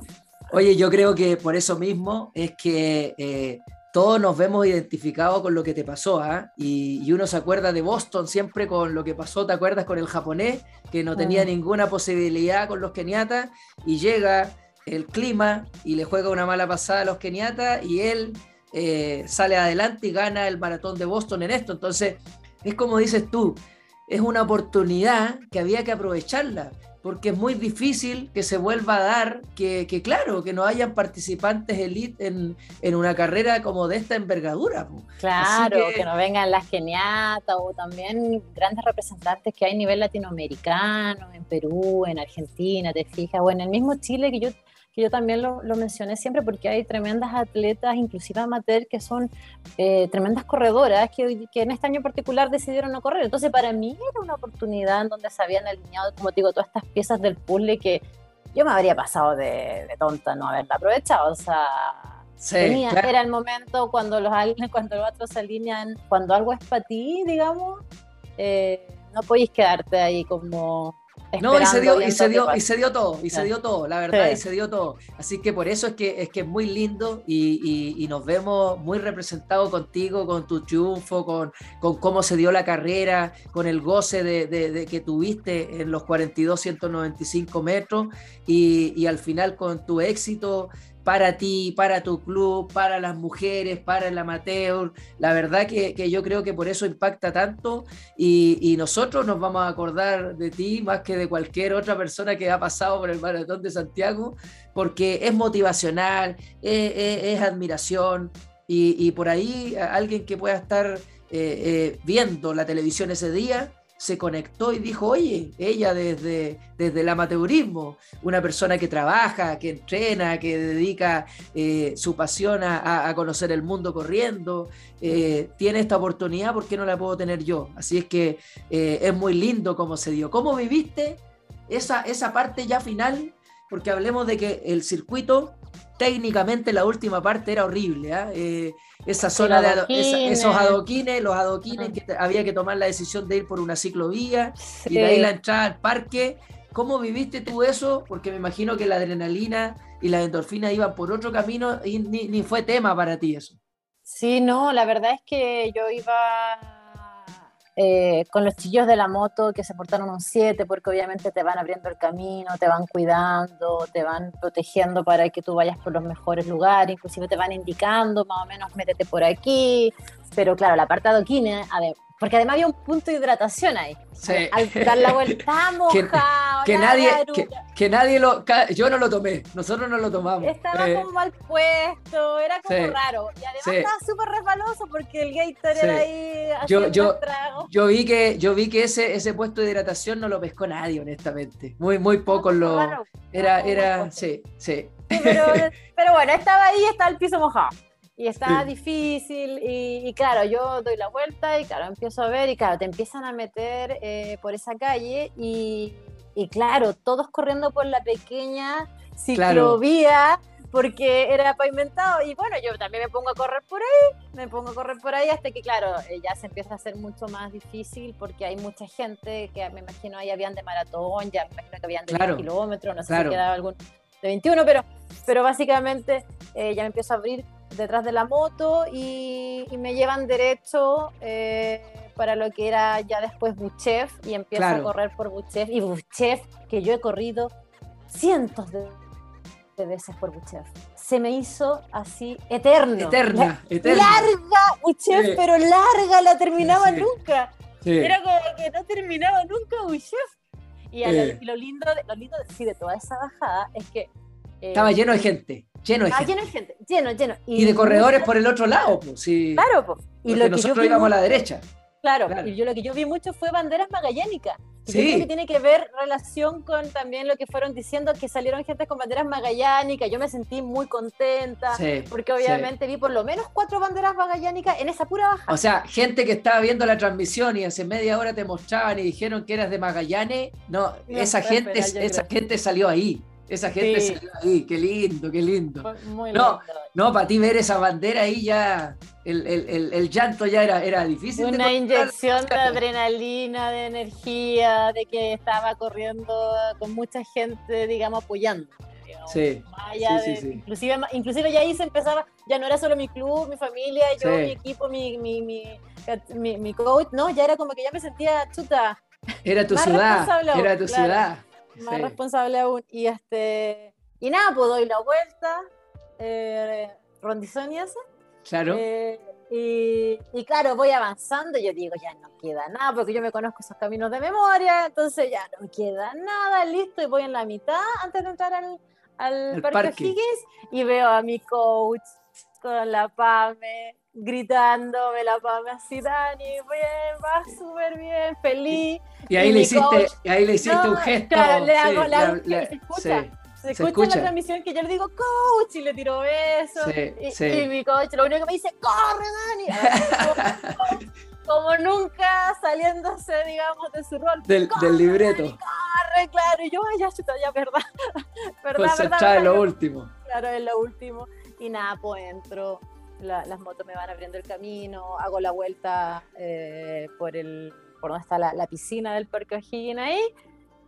Oye, yo creo que por eso mismo es que eh, todos nos vemos identificados con lo que te pasó, ¿eh? Y, y uno se acuerda de Boston siempre con lo que pasó, ¿te acuerdas? Con el japonés, que no tenía uh-huh. ninguna posibilidad con los keniatas, y llega el clima y le juega una mala pasada a los keniatas, y él eh, sale adelante y gana el maratón de Boston en esto, entonces... Es como dices tú, es una oportunidad que había que aprovecharla, porque es muy difícil que se vuelva a dar, que, que claro, que no hayan participantes elite en, en una carrera como de esta envergadura. Claro, que... que no vengan las keniatas o también grandes representantes que hay a nivel latinoamericano, en Perú, en Argentina, te fijas, o en el mismo Chile que yo... que yo también lo, lo mencioné siempre porque hay tremendas atletas, inclusive amateur, que son eh, tremendas corredoras que, que en este año en particular decidieron no correr. Entonces para mí era una oportunidad en donde se habían alineado, como digo, todas estas piezas del puzzle que yo me habría pasado de, de tonta no haberla aprovechado. O sea, sí, tenía, claro. era el momento cuando los, cuando los otros se alinean, cuando algo es para ti, digamos, eh, no podéis quedarte ahí como... No, y se dio, y se dio, y se dio todo, y se dio todo, la verdad, sí. y se dio todo. Así que por eso es que es que es muy lindo y, y, y nos vemos muy representados contigo, con tu triunfo, con, con cómo se dio la carrera, con el goce de, de, de que tuviste en los cuarenta y dos ciento noventa y cinco metros y, y al final con tu éxito para ti, para tu club, para las mujeres, para el amateur. La verdad que, que yo creo que por eso impacta tanto y, y nosotros nos vamos a acordar de ti más que de cualquier otra persona que ha pasado por el Maratón de Santiago, porque es motivacional, es, es, es admiración y, y por ahí alguien que pueda estar eh, eh, viendo la televisión ese día se conectó y dijo, oye, ella desde, desde el amateurismo, una persona que trabaja, que entrena, que dedica eh, su pasión a, a conocer el mundo corriendo, eh, tiene esta oportunidad, ¿por qué no la puedo tener yo? Así es que eh, es muy lindo cómo se dio. ¿Cómo viviste esa, esa parte ya final? Porque hablemos de que el circuito, técnicamente la última parte era horrible, ¿eh? Eh, esa zona de ado- esa, esos adoquines, los adoquines uh-huh. que te, había que tomar la decisión de ir por una ciclovía sí. y de ahí la entrada al parque. ¿Cómo viviste tú eso? Porque me imagino que la adrenalina y la endorfina iban por otro camino y ni, ni fue tema para ti eso. Sí, no, la verdad es que yo iba... Eh, con los chillos de la moto que se portaron un siete porque obviamente te van abriendo el camino, te van cuidando, te van protegiendo para que tú vayas por los mejores lugares, inclusive te van indicando más o menos métete por aquí, pero claro, la parte de adoquines, porque además había un punto de hidratación ahí, sí. al dar la vuelta mojado, que, que nadie, que, que nadie lo, yo no lo tomé, nosotros no lo tomamos. Estaba eh. como mal puesto, era como sí. raro, y además sí. estaba súper resbaloso porque el Gatorade sí. era ahí haciendo yo, yo, el trago. Yo vi que, yo vi que ese, ese puesto de hidratación no lo pescó nadie, honestamente, muy, muy pocos no, lo, raro. era, era, sí, sí. sí pero, pero bueno, estaba ahí, estaba el piso mojado. Y está sí. difícil, y, y claro, yo doy la vuelta, y claro, empiezo a ver, y claro, te empiezan a meter eh, por esa calle, y, y claro, todos corriendo por la pequeña ciclovía, claro. porque era pavimentado, y bueno, yo también me pongo a correr por ahí, me pongo a correr por ahí hasta que, claro, ya se empieza a hacer mucho más difícil, porque hay mucha gente que me imagino ahí habían de maratón, ya me imagino que habían de claro, diez kilómetros, no sé claro. si quedaba algún de veintiuno, pero, pero básicamente eh, ya me empiezo a abrir detrás de la moto y, y me llevan derecho eh, para lo que era ya después Buchev, y empiezo claro. a correr por Buchev, y Buchev, que yo he corrido cientos de veces por Buchev, se me hizo así eterno, eterna, la, eterna. larga Buchev, sí. pero larga, la terminaba sí. nunca, sí. era como que no terminaba nunca Buchev, y eh. lo, lo lindo, de, lo lindo de, sí, de toda esa bajada es que eh, estaba lleno de gente, lleno de ah, gente, lleno de gente, lleno, lleno, y, y de corredores por el otro lado, pues, sí. claro, pues, y lo que nosotros íbamos mucho, a la derecha, claro, claro, y yo lo que yo vi mucho fue banderas magallánicas. Sí. Yo creo que tiene que ver relación con también lo que fueron diciendo, que salieron gente con banderas magallánicas. Yo me sentí muy contenta, sí, porque obviamente sí. vi por lo menos cuatro banderas magallánicas en esa pura baja. O sea, gente que estaba viendo la transmisión y hace media hora te mostraban y dijeron que eras de Magallanes. No, no esa, gente, esperar, esa gente salió ahí. Esa gente sí. salió ahí. Qué lindo, qué lindo. Muy no, lindo. No, para ti ver esa bandera ahí ya... El, el, el, el llanto ya era, era difícil. Una de inyección de adrenalina, de energía, de que estaba corriendo con mucha gente, digamos, apoyando. Digamos, sí, sí, de, sí, sí. Inclusive, inclusive ya ahí se empezaba, ya no era solo mi club, mi familia, yo, sí. mi equipo, mi, mi, mi, mi, mi coach, no, ya era como que ya me sentía chuta. Era tu ciudad, era tu claro, ciudad. Más sí. responsable aún. Y, este, y nada, pues doy la vuelta, eh, rondizón y eso. Claro. Eh, y, y claro, voy avanzando y yo digo, ya no queda nada, porque yo me conozco esos caminos de memoria, entonces ya no queda nada, listo, y voy en la mitad antes de entrar al, al parque O'Higgins, y veo a mi coach con la Pame, gritándome la Pame así, Dani, bien, va súper bien, feliz. Y ahí, y le, hiciste, coach, y ahí le hiciste no, un gesto. Claro, le hago sí, la, la, la, se escucha. Sí. Se, se escucha, escucha la transmisión que yo le digo coach y le tiro besos sí, y, sí. y mi coach lo único que me dice corre Dani como, como nunca saliéndose digamos de su rol del, corre, del libreto Dani, corre claro y yo ay ya chuta ya verdad verdad concentrada en lo último claro en lo último y nada pues entro la, las motos me van abriendo el camino hago la vuelta eh, por el por donde está la, la piscina del Parque O'Higgins ahí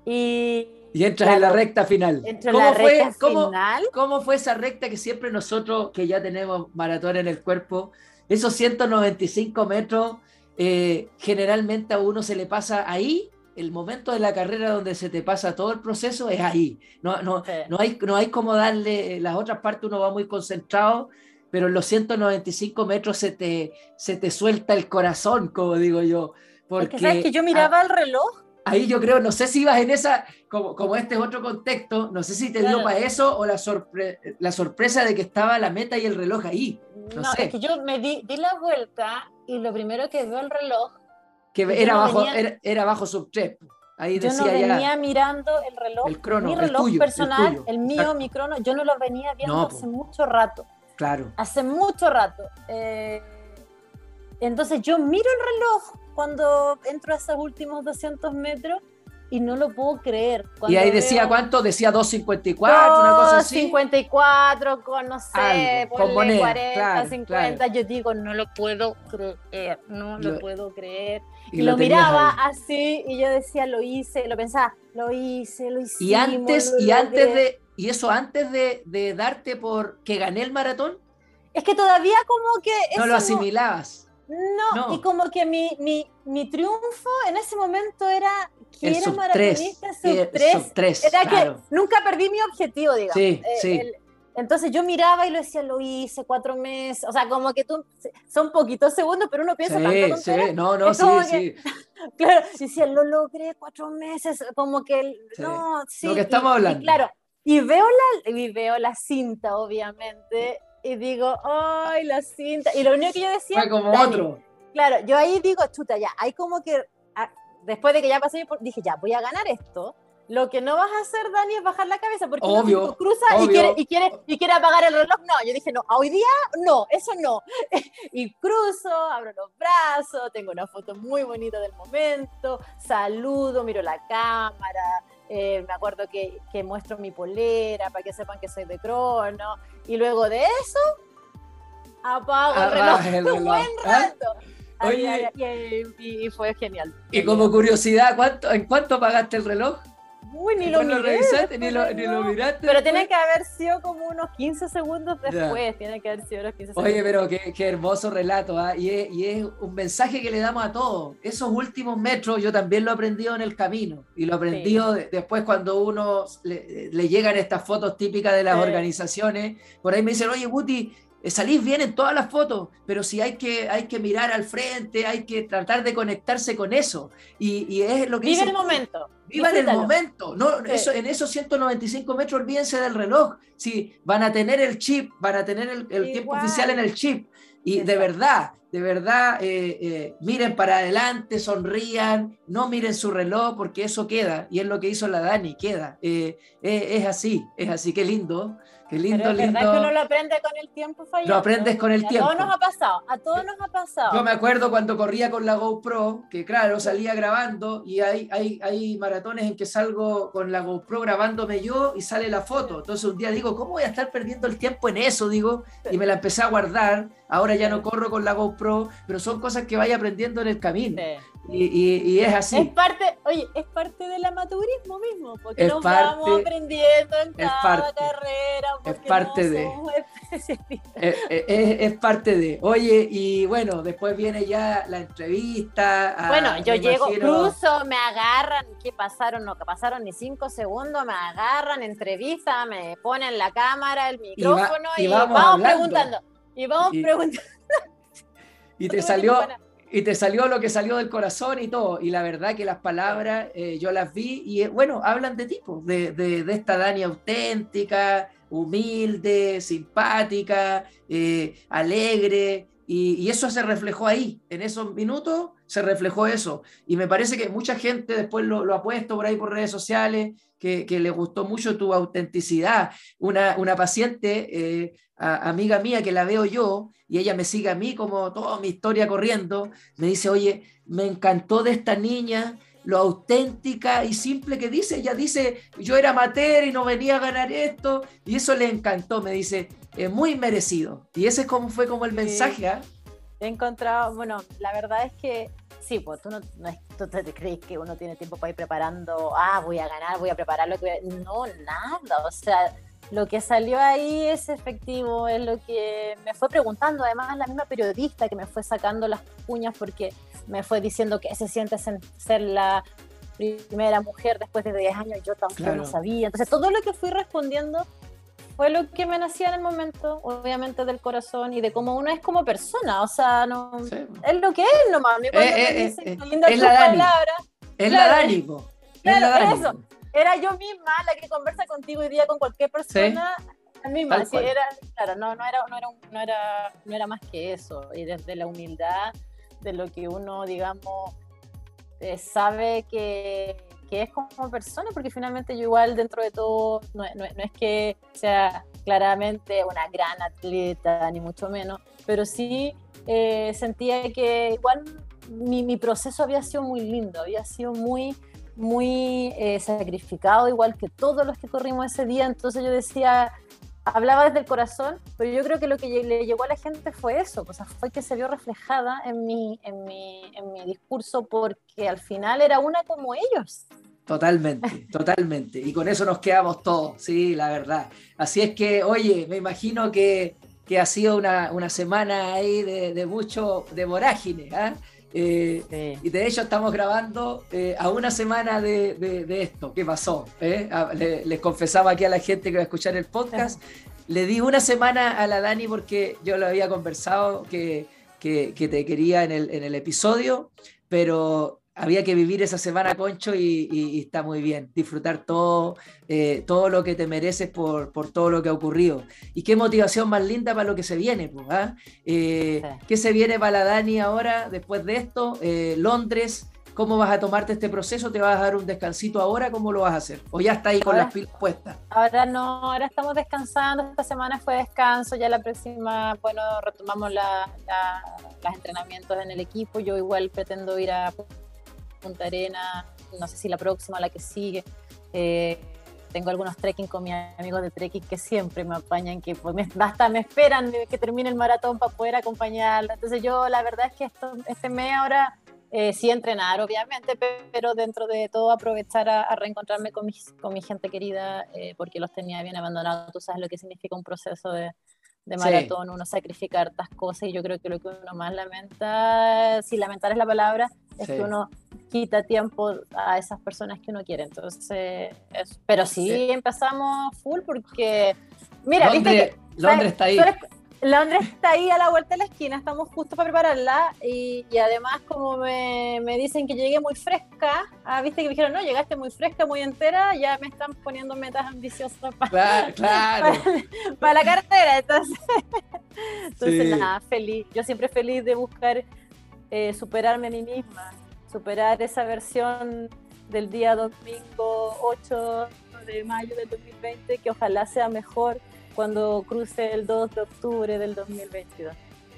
y Y entras claro. en la recta final. Entro ¿Cómo, la fue, recta cómo, final. ¿Cómo fue esa recta que siempre nosotros, que ya tenemos maratón en el cuerpo, esos ciento noventa y cinco metros, eh, generalmente a uno se le pasa ahí, el momento de la carrera donde se te pasa todo el proceso es ahí. No, no, sí. no, hay, no hay como darle, las otras partes uno va muy concentrado, pero en los ciento noventa y cinco metros se te, se te suelta el corazón, como digo yo. Porque, porque sabes que yo miraba ah, el reloj. Ahí yo creo, no sé si ibas en esa, como, como este es otro contexto, no sé si te claro. dio para eso o la, sorpre la sorpresa de que estaba la meta y el reloj ahí. No, no sé. Es que yo me di, di la vuelta y lo primero que veo el reloj... Que era, no bajo, venía, era, era bajo sub tres. Ahí yo decía no venía ya, mirando el reloj, el crono, mi reloj el tuyo, personal, el, tuyo, el mío, exacto. mi crono, yo no lo venía viendo no, hace po. mucho rato. Claro. Hace mucho rato. Eh, entonces yo miro el reloj cuando entro a esos últimos doscientos metros y no lo puedo creer. Cuando y ahí decía, veo... ¿cuánto? Decía dos cincuenta y cuatro, no, una cosa así. dos cincuenta y cuatro, con no sé, ponle cuarenta, claro, cincuenta. Claro. Yo digo, no lo puedo creer, no lo, lo puedo creer. Y, y lo, lo miraba ahí. así y yo decía, lo hice, lo pensaba, lo hice, lo hicimos. ¿Y antes, y antes de, y eso antes de, de darte por que gané el maratón? Es que todavía como que... No lo asimilabas. No, no, y como que mi, mi, mi triunfo en ese momento era que el era maratonista sub tres, era claro. que nunca perdí mi objetivo, digamos. Sí, eh, sí. El, entonces yo miraba y lo decía, lo hice cuatro meses, o sea, como que tú, son poquitos segundos, pero uno piensa sí, tanto tontería. Sí, no, no, sí, que, sí. Claro, y decía, lo logré cuatro meses, como que, el, sí. no, sí. Lo que estamos y, hablando. Y claro, y veo, la, y veo la cinta, obviamente, y digo, ay, la cinta, y lo único que yo decía, fue como Dani, otro. Claro, yo ahí digo, chuta, ya, hay como que, a, después de que ya pasé, dije, ya, voy a ganar esto, lo que no vas a hacer, Dani, es bajar la cabeza, porque obvio, uno cruza obvio. y quiere, y, quiere, y quiere apagar el reloj, no, yo dije, no, hoy día, no, eso no, y cruzo, abro los brazos, tengo una foto muy bonita del momento, saludo, miro la cámara, Eh, me acuerdo que, que muestro mi polera para que sepan que soy de crono. Y luego de eso, apago ah, el reloj, el reloj. Un buen rato. ¿Ah? Oye, y, y, y fue genial. Y como curiosidad, ¿cuánto, ¿en cuánto apagaste el reloj? Uy, ni lo miré, lo revisaste, ni, lo, ni lo miraste. Pero después tiene que haber sido como unos quince segundos después. Ya. Tiene que haber sido unos quince segundos. Oye, pero qué, qué hermoso relato, ¿eh? Y, es, y es un mensaje que le damos a todos. Esos últimos metros yo también lo he aprendido en el camino. Y lo he aprendido sí. de, después cuando uno le, le llegan estas fotos típicas de las sí. organizaciones. Por ahí me dicen, oye, Guti, salís bien en todas las fotos, pero sí hay que, hay que mirar al frente, hay que tratar de conectarse con eso. Y, y es lo que Vive dice, el momento. Viva en el momento. No, sí. eso, en esos ciento noventa y cinco metros, olvídense del reloj. Sí, van a tener el chip, van a tener el, el tiempo oficial en el chip. Y de verdad, de verdad, eh, eh, miren para adelante, sonrían, no miren su reloj, porque eso queda. Y es lo que hizo la Dani, queda. Eh, eh, es así, es así, qué lindo. Qué lindo, pero lindo. Es verdad que uno lo aprende con el tiempo fallando. Lo aprendes con el tiempo. A todos nos ha pasado, a todos nos ha pasado. Yo me acuerdo cuando corría con la GoPro, que claro, salía grabando, y hay, hay, hay maratones en que salgo con la GoPro grabándome yo y sale la foto. Entonces un día digo, ¿cómo voy a estar perdiendo el tiempo en eso? Digo, y me la empecé a guardar. Ahora ya no corro con la GoPro, pero son cosas que vaya aprendiendo en el camino. Sí. Y, y, y es así. Es parte, oye, es parte del amateurismo mismo, porque es nos parte, vamos aprendiendo en cada parte, carrera, porque es parte no de, somos especialistas. Es, es, es parte de. Oye, y bueno, después viene ya la entrevista. A, bueno, yo llego, imagino, cruzo, me agarran, ¿qué pasaron? No, que pasaron ni cinco segundos, me agarran, entrevista, me ponen la cámara, el micrófono, y, va, y, y vamos, vamos preguntando. Y vamos y, preguntando. Y te salió... Y te salió lo que salió del corazón y todo. Y la verdad que las palabras, eh, yo las vi y, bueno, hablan de tipo, de, de, de esta Dani auténtica, humilde, simpática, eh, alegre. Y, y eso se reflejó ahí. En esos minutos se reflejó eso. Y me parece que mucha gente después lo, lo ha puesto por ahí por redes sociales, que, que le gustó mucho tu autenticidad. Una, una paciente... Eh, A, amiga mía que la veo yo y ella me sigue a mí como toda mi historia corriendo, me dice, oye, me encantó de esta niña lo auténtica y simple que dice. Ella dice, yo era amateur y no venía a ganar esto, y eso le encantó, me dice, es muy merecido. Y ese es como, fue como el sí. mensaje, ¿eh? He encontrado, bueno, la verdad es que sí, pues tú no, no tú te crees que uno tiene tiempo para ir preparando, ah, voy a ganar, voy a preparar lo que voy a... no, nada, o sea, lo que salió ahí es efectivo, es lo que me fue preguntando, además la misma periodista que me fue sacando las cuñas porque me fue diciendo que se siente ser la primera mujer después de diez años, yo tampoco claro. lo sabía, entonces todo lo que fui respondiendo fue lo que me nacía en el momento, obviamente del corazón y de cómo uno es como persona, o sea, no, sí. es lo que es nomás, eh, eh, dicen, eh, eh, es la Dani, es claro, la Dani, po. es claro, la Dani. Eso. Era yo misma la que conversa contigo hoy día con cualquier persona, sí, misma, así era, claro, no, no, era, no, era, no, era, no era más que eso, y desde la humildad, de lo que uno, digamos, eh, sabe que, que es como persona, porque finalmente yo igual dentro de todo, no, no, no es que sea claramente una gran atleta, ni mucho menos, pero sí eh, sentía que igual mi, mi proceso había sido muy lindo, había sido muy... muy eh, sacrificado, igual que todos los que corrimos ese día, entonces yo decía, hablaba desde el corazón, pero yo creo que lo que le llegó a la gente fue eso, o sea, fue que se vio reflejada en mi, en mi, en mi discurso, porque al final era una como ellos. Totalmente, totalmente, y con eso nos quedamos todos, sí, la verdad. Así es que, oye, me imagino que, que ha sido una, una semana ahí de, de mucho, de vorágine, ¿ah? ¿eh? Eh, sí. Y de hecho estamos grabando eh, a una semana de, de, de esto que pasó, ¿eh? a, le, les confesaba aquí a la gente que va a escuchar el podcast, sí. le di una semana a la Dani porque yo lo había conversado que, que, que te quería en el, en el episodio, pero había que vivir esa semana, Concho, y, y, y está muy bien, disfrutar todo, eh, todo lo que te mereces por, por todo lo que ha ocurrido. Y qué motivación más linda para lo que se viene, pues, ¿eh? Eh, sí. ¿Qué se viene para la Dani ahora, después de esto? Eh, Londres, ¿cómo vas a tomarte este proceso? ¿Te vas a dar un descansito ahora? ¿Cómo lo vas a hacer? ¿O ya está ahí con ahora, las pilas puestas? Ahora no, ahora estamos descansando, esta semana fue descanso, ya la próxima, bueno, retomamos la, la, los entrenamientos en el equipo, yo igual pretendo ir a Puntarenas, no sé si la próxima o la que sigue, Eh, tengo algunos trekking con mis amigos de trekking que siempre me apañan, que pues, me, hasta me esperan que termine el maratón para poder acompañarla. Entonces yo la verdad es que esto, este mes ahora eh, sí entrenar, obviamente, pero dentro de todo aprovechar a, a reencontrarme con, mis, con mi gente querida, eh, porque los tenía bien abandonados. Tú sabes lo que significa un proceso de... de maratón, sí. Uno sacrifica hartas cosas, y yo creo que lo que uno más lamenta, si lamentar es la palabra, es sí. que uno quita tiempo a esas personas que uno quiere. Entonces, es, pero sí, sí empezamos full porque, mira, Londres, viste que, Londres está ahí. Eres, Londres está ahí a la vuelta de la esquina, estamos justo para prepararla y, y además como me, me dicen que llegué muy fresca, ah, viste que me dijeron, no, llegaste muy fresca, muy entera, ya me están poniendo metas ambiciosas para, claro, claro. para, para la cartera, entonces, entonces sí. nada, feliz, yo siempre feliz de buscar eh, superarme a mí misma, superar esa versión del día domingo ocho de mayo del dos mil veinte, que ojalá sea mejor cuando cruce el dos de octubre del dos mil veintidós.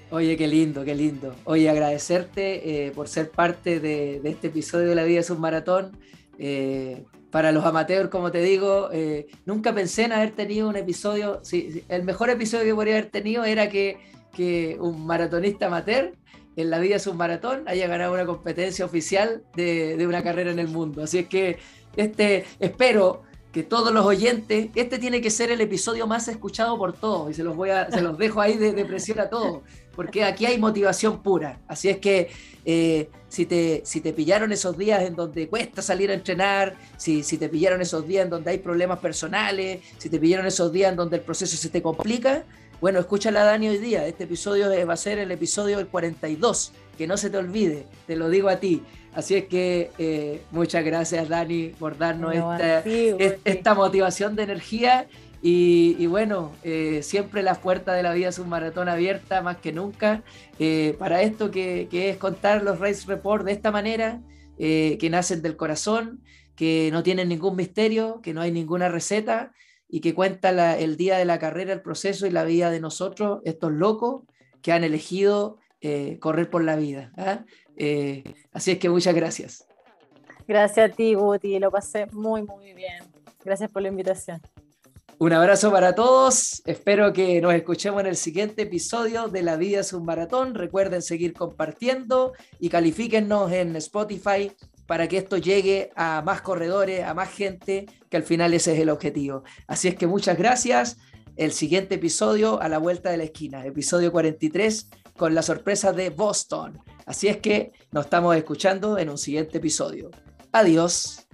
Oye, qué lindo, qué lindo. Oye, agradecerte eh, por ser parte de, de este episodio de La Vida es un Maratón. Eh, para los amateurs, como te digo, eh, nunca pensé en haber tenido un episodio, sí, sí, el mejor episodio que podría haber tenido era que, que un maratonista amateur en La Vida es un Maratón haya ganado una competencia oficial de, de una carrera en el mundo. Así es que este, espero... que todos los oyentes, este tiene que ser el episodio más escuchado por todos, y se los, voy a, se los dejo ahí de, de presión a todos, porque aquí hay motivación pura. Así es que eh, si, te, si te pillaron esos días en donde cuesta salir a entrenar, si, si te pillaron esos días en donde hay problemas personales, si te pillaron esos días en donde el proceso se te complica, bueno, escúchala a Dani hoy día. Este episodio va a ser el episodio del cuarenta y dos, que no se te olvide, te lo digo a ti. Así es que eh, muchas gracias, Dani, por darnos no, esta, sí, es, sí. esta motivación de energía. Y, y bueno, eh, siempre las puertas de La Vida es un Maratón abierta, más que nunca, eh, para esto que, que es contar los Race Report de esta manera, eh, que nacen del corazón, que no tienen ningún misterio, que no hay ninguna receta, y que cuenta la, el día de la carrera, el proceso y la vida de nosotros, estos locos que han elegido eh, correr por la vida, ¿eh? Eh, así es que muchas gracias. Gracias a ti, Guti, lo pasé muy muy bien, gracias por la invitación. Un abrazo para todos, espero que nos escuchemos en el siguiente episodio de La Vida es un Maratón. Recuerden seguir compartiendo y califíquennos en Spotify para que esto llegue a más corredores, a más gente, que al final ese es el objetivo. Así es que muchas gracias, el siguiente episodio a la vuelta de la esquina, episodio cuarenta y tres, con la sorpresa de Boston. Así es que nos estamos escuchando en un siguiente episodio. Adiós.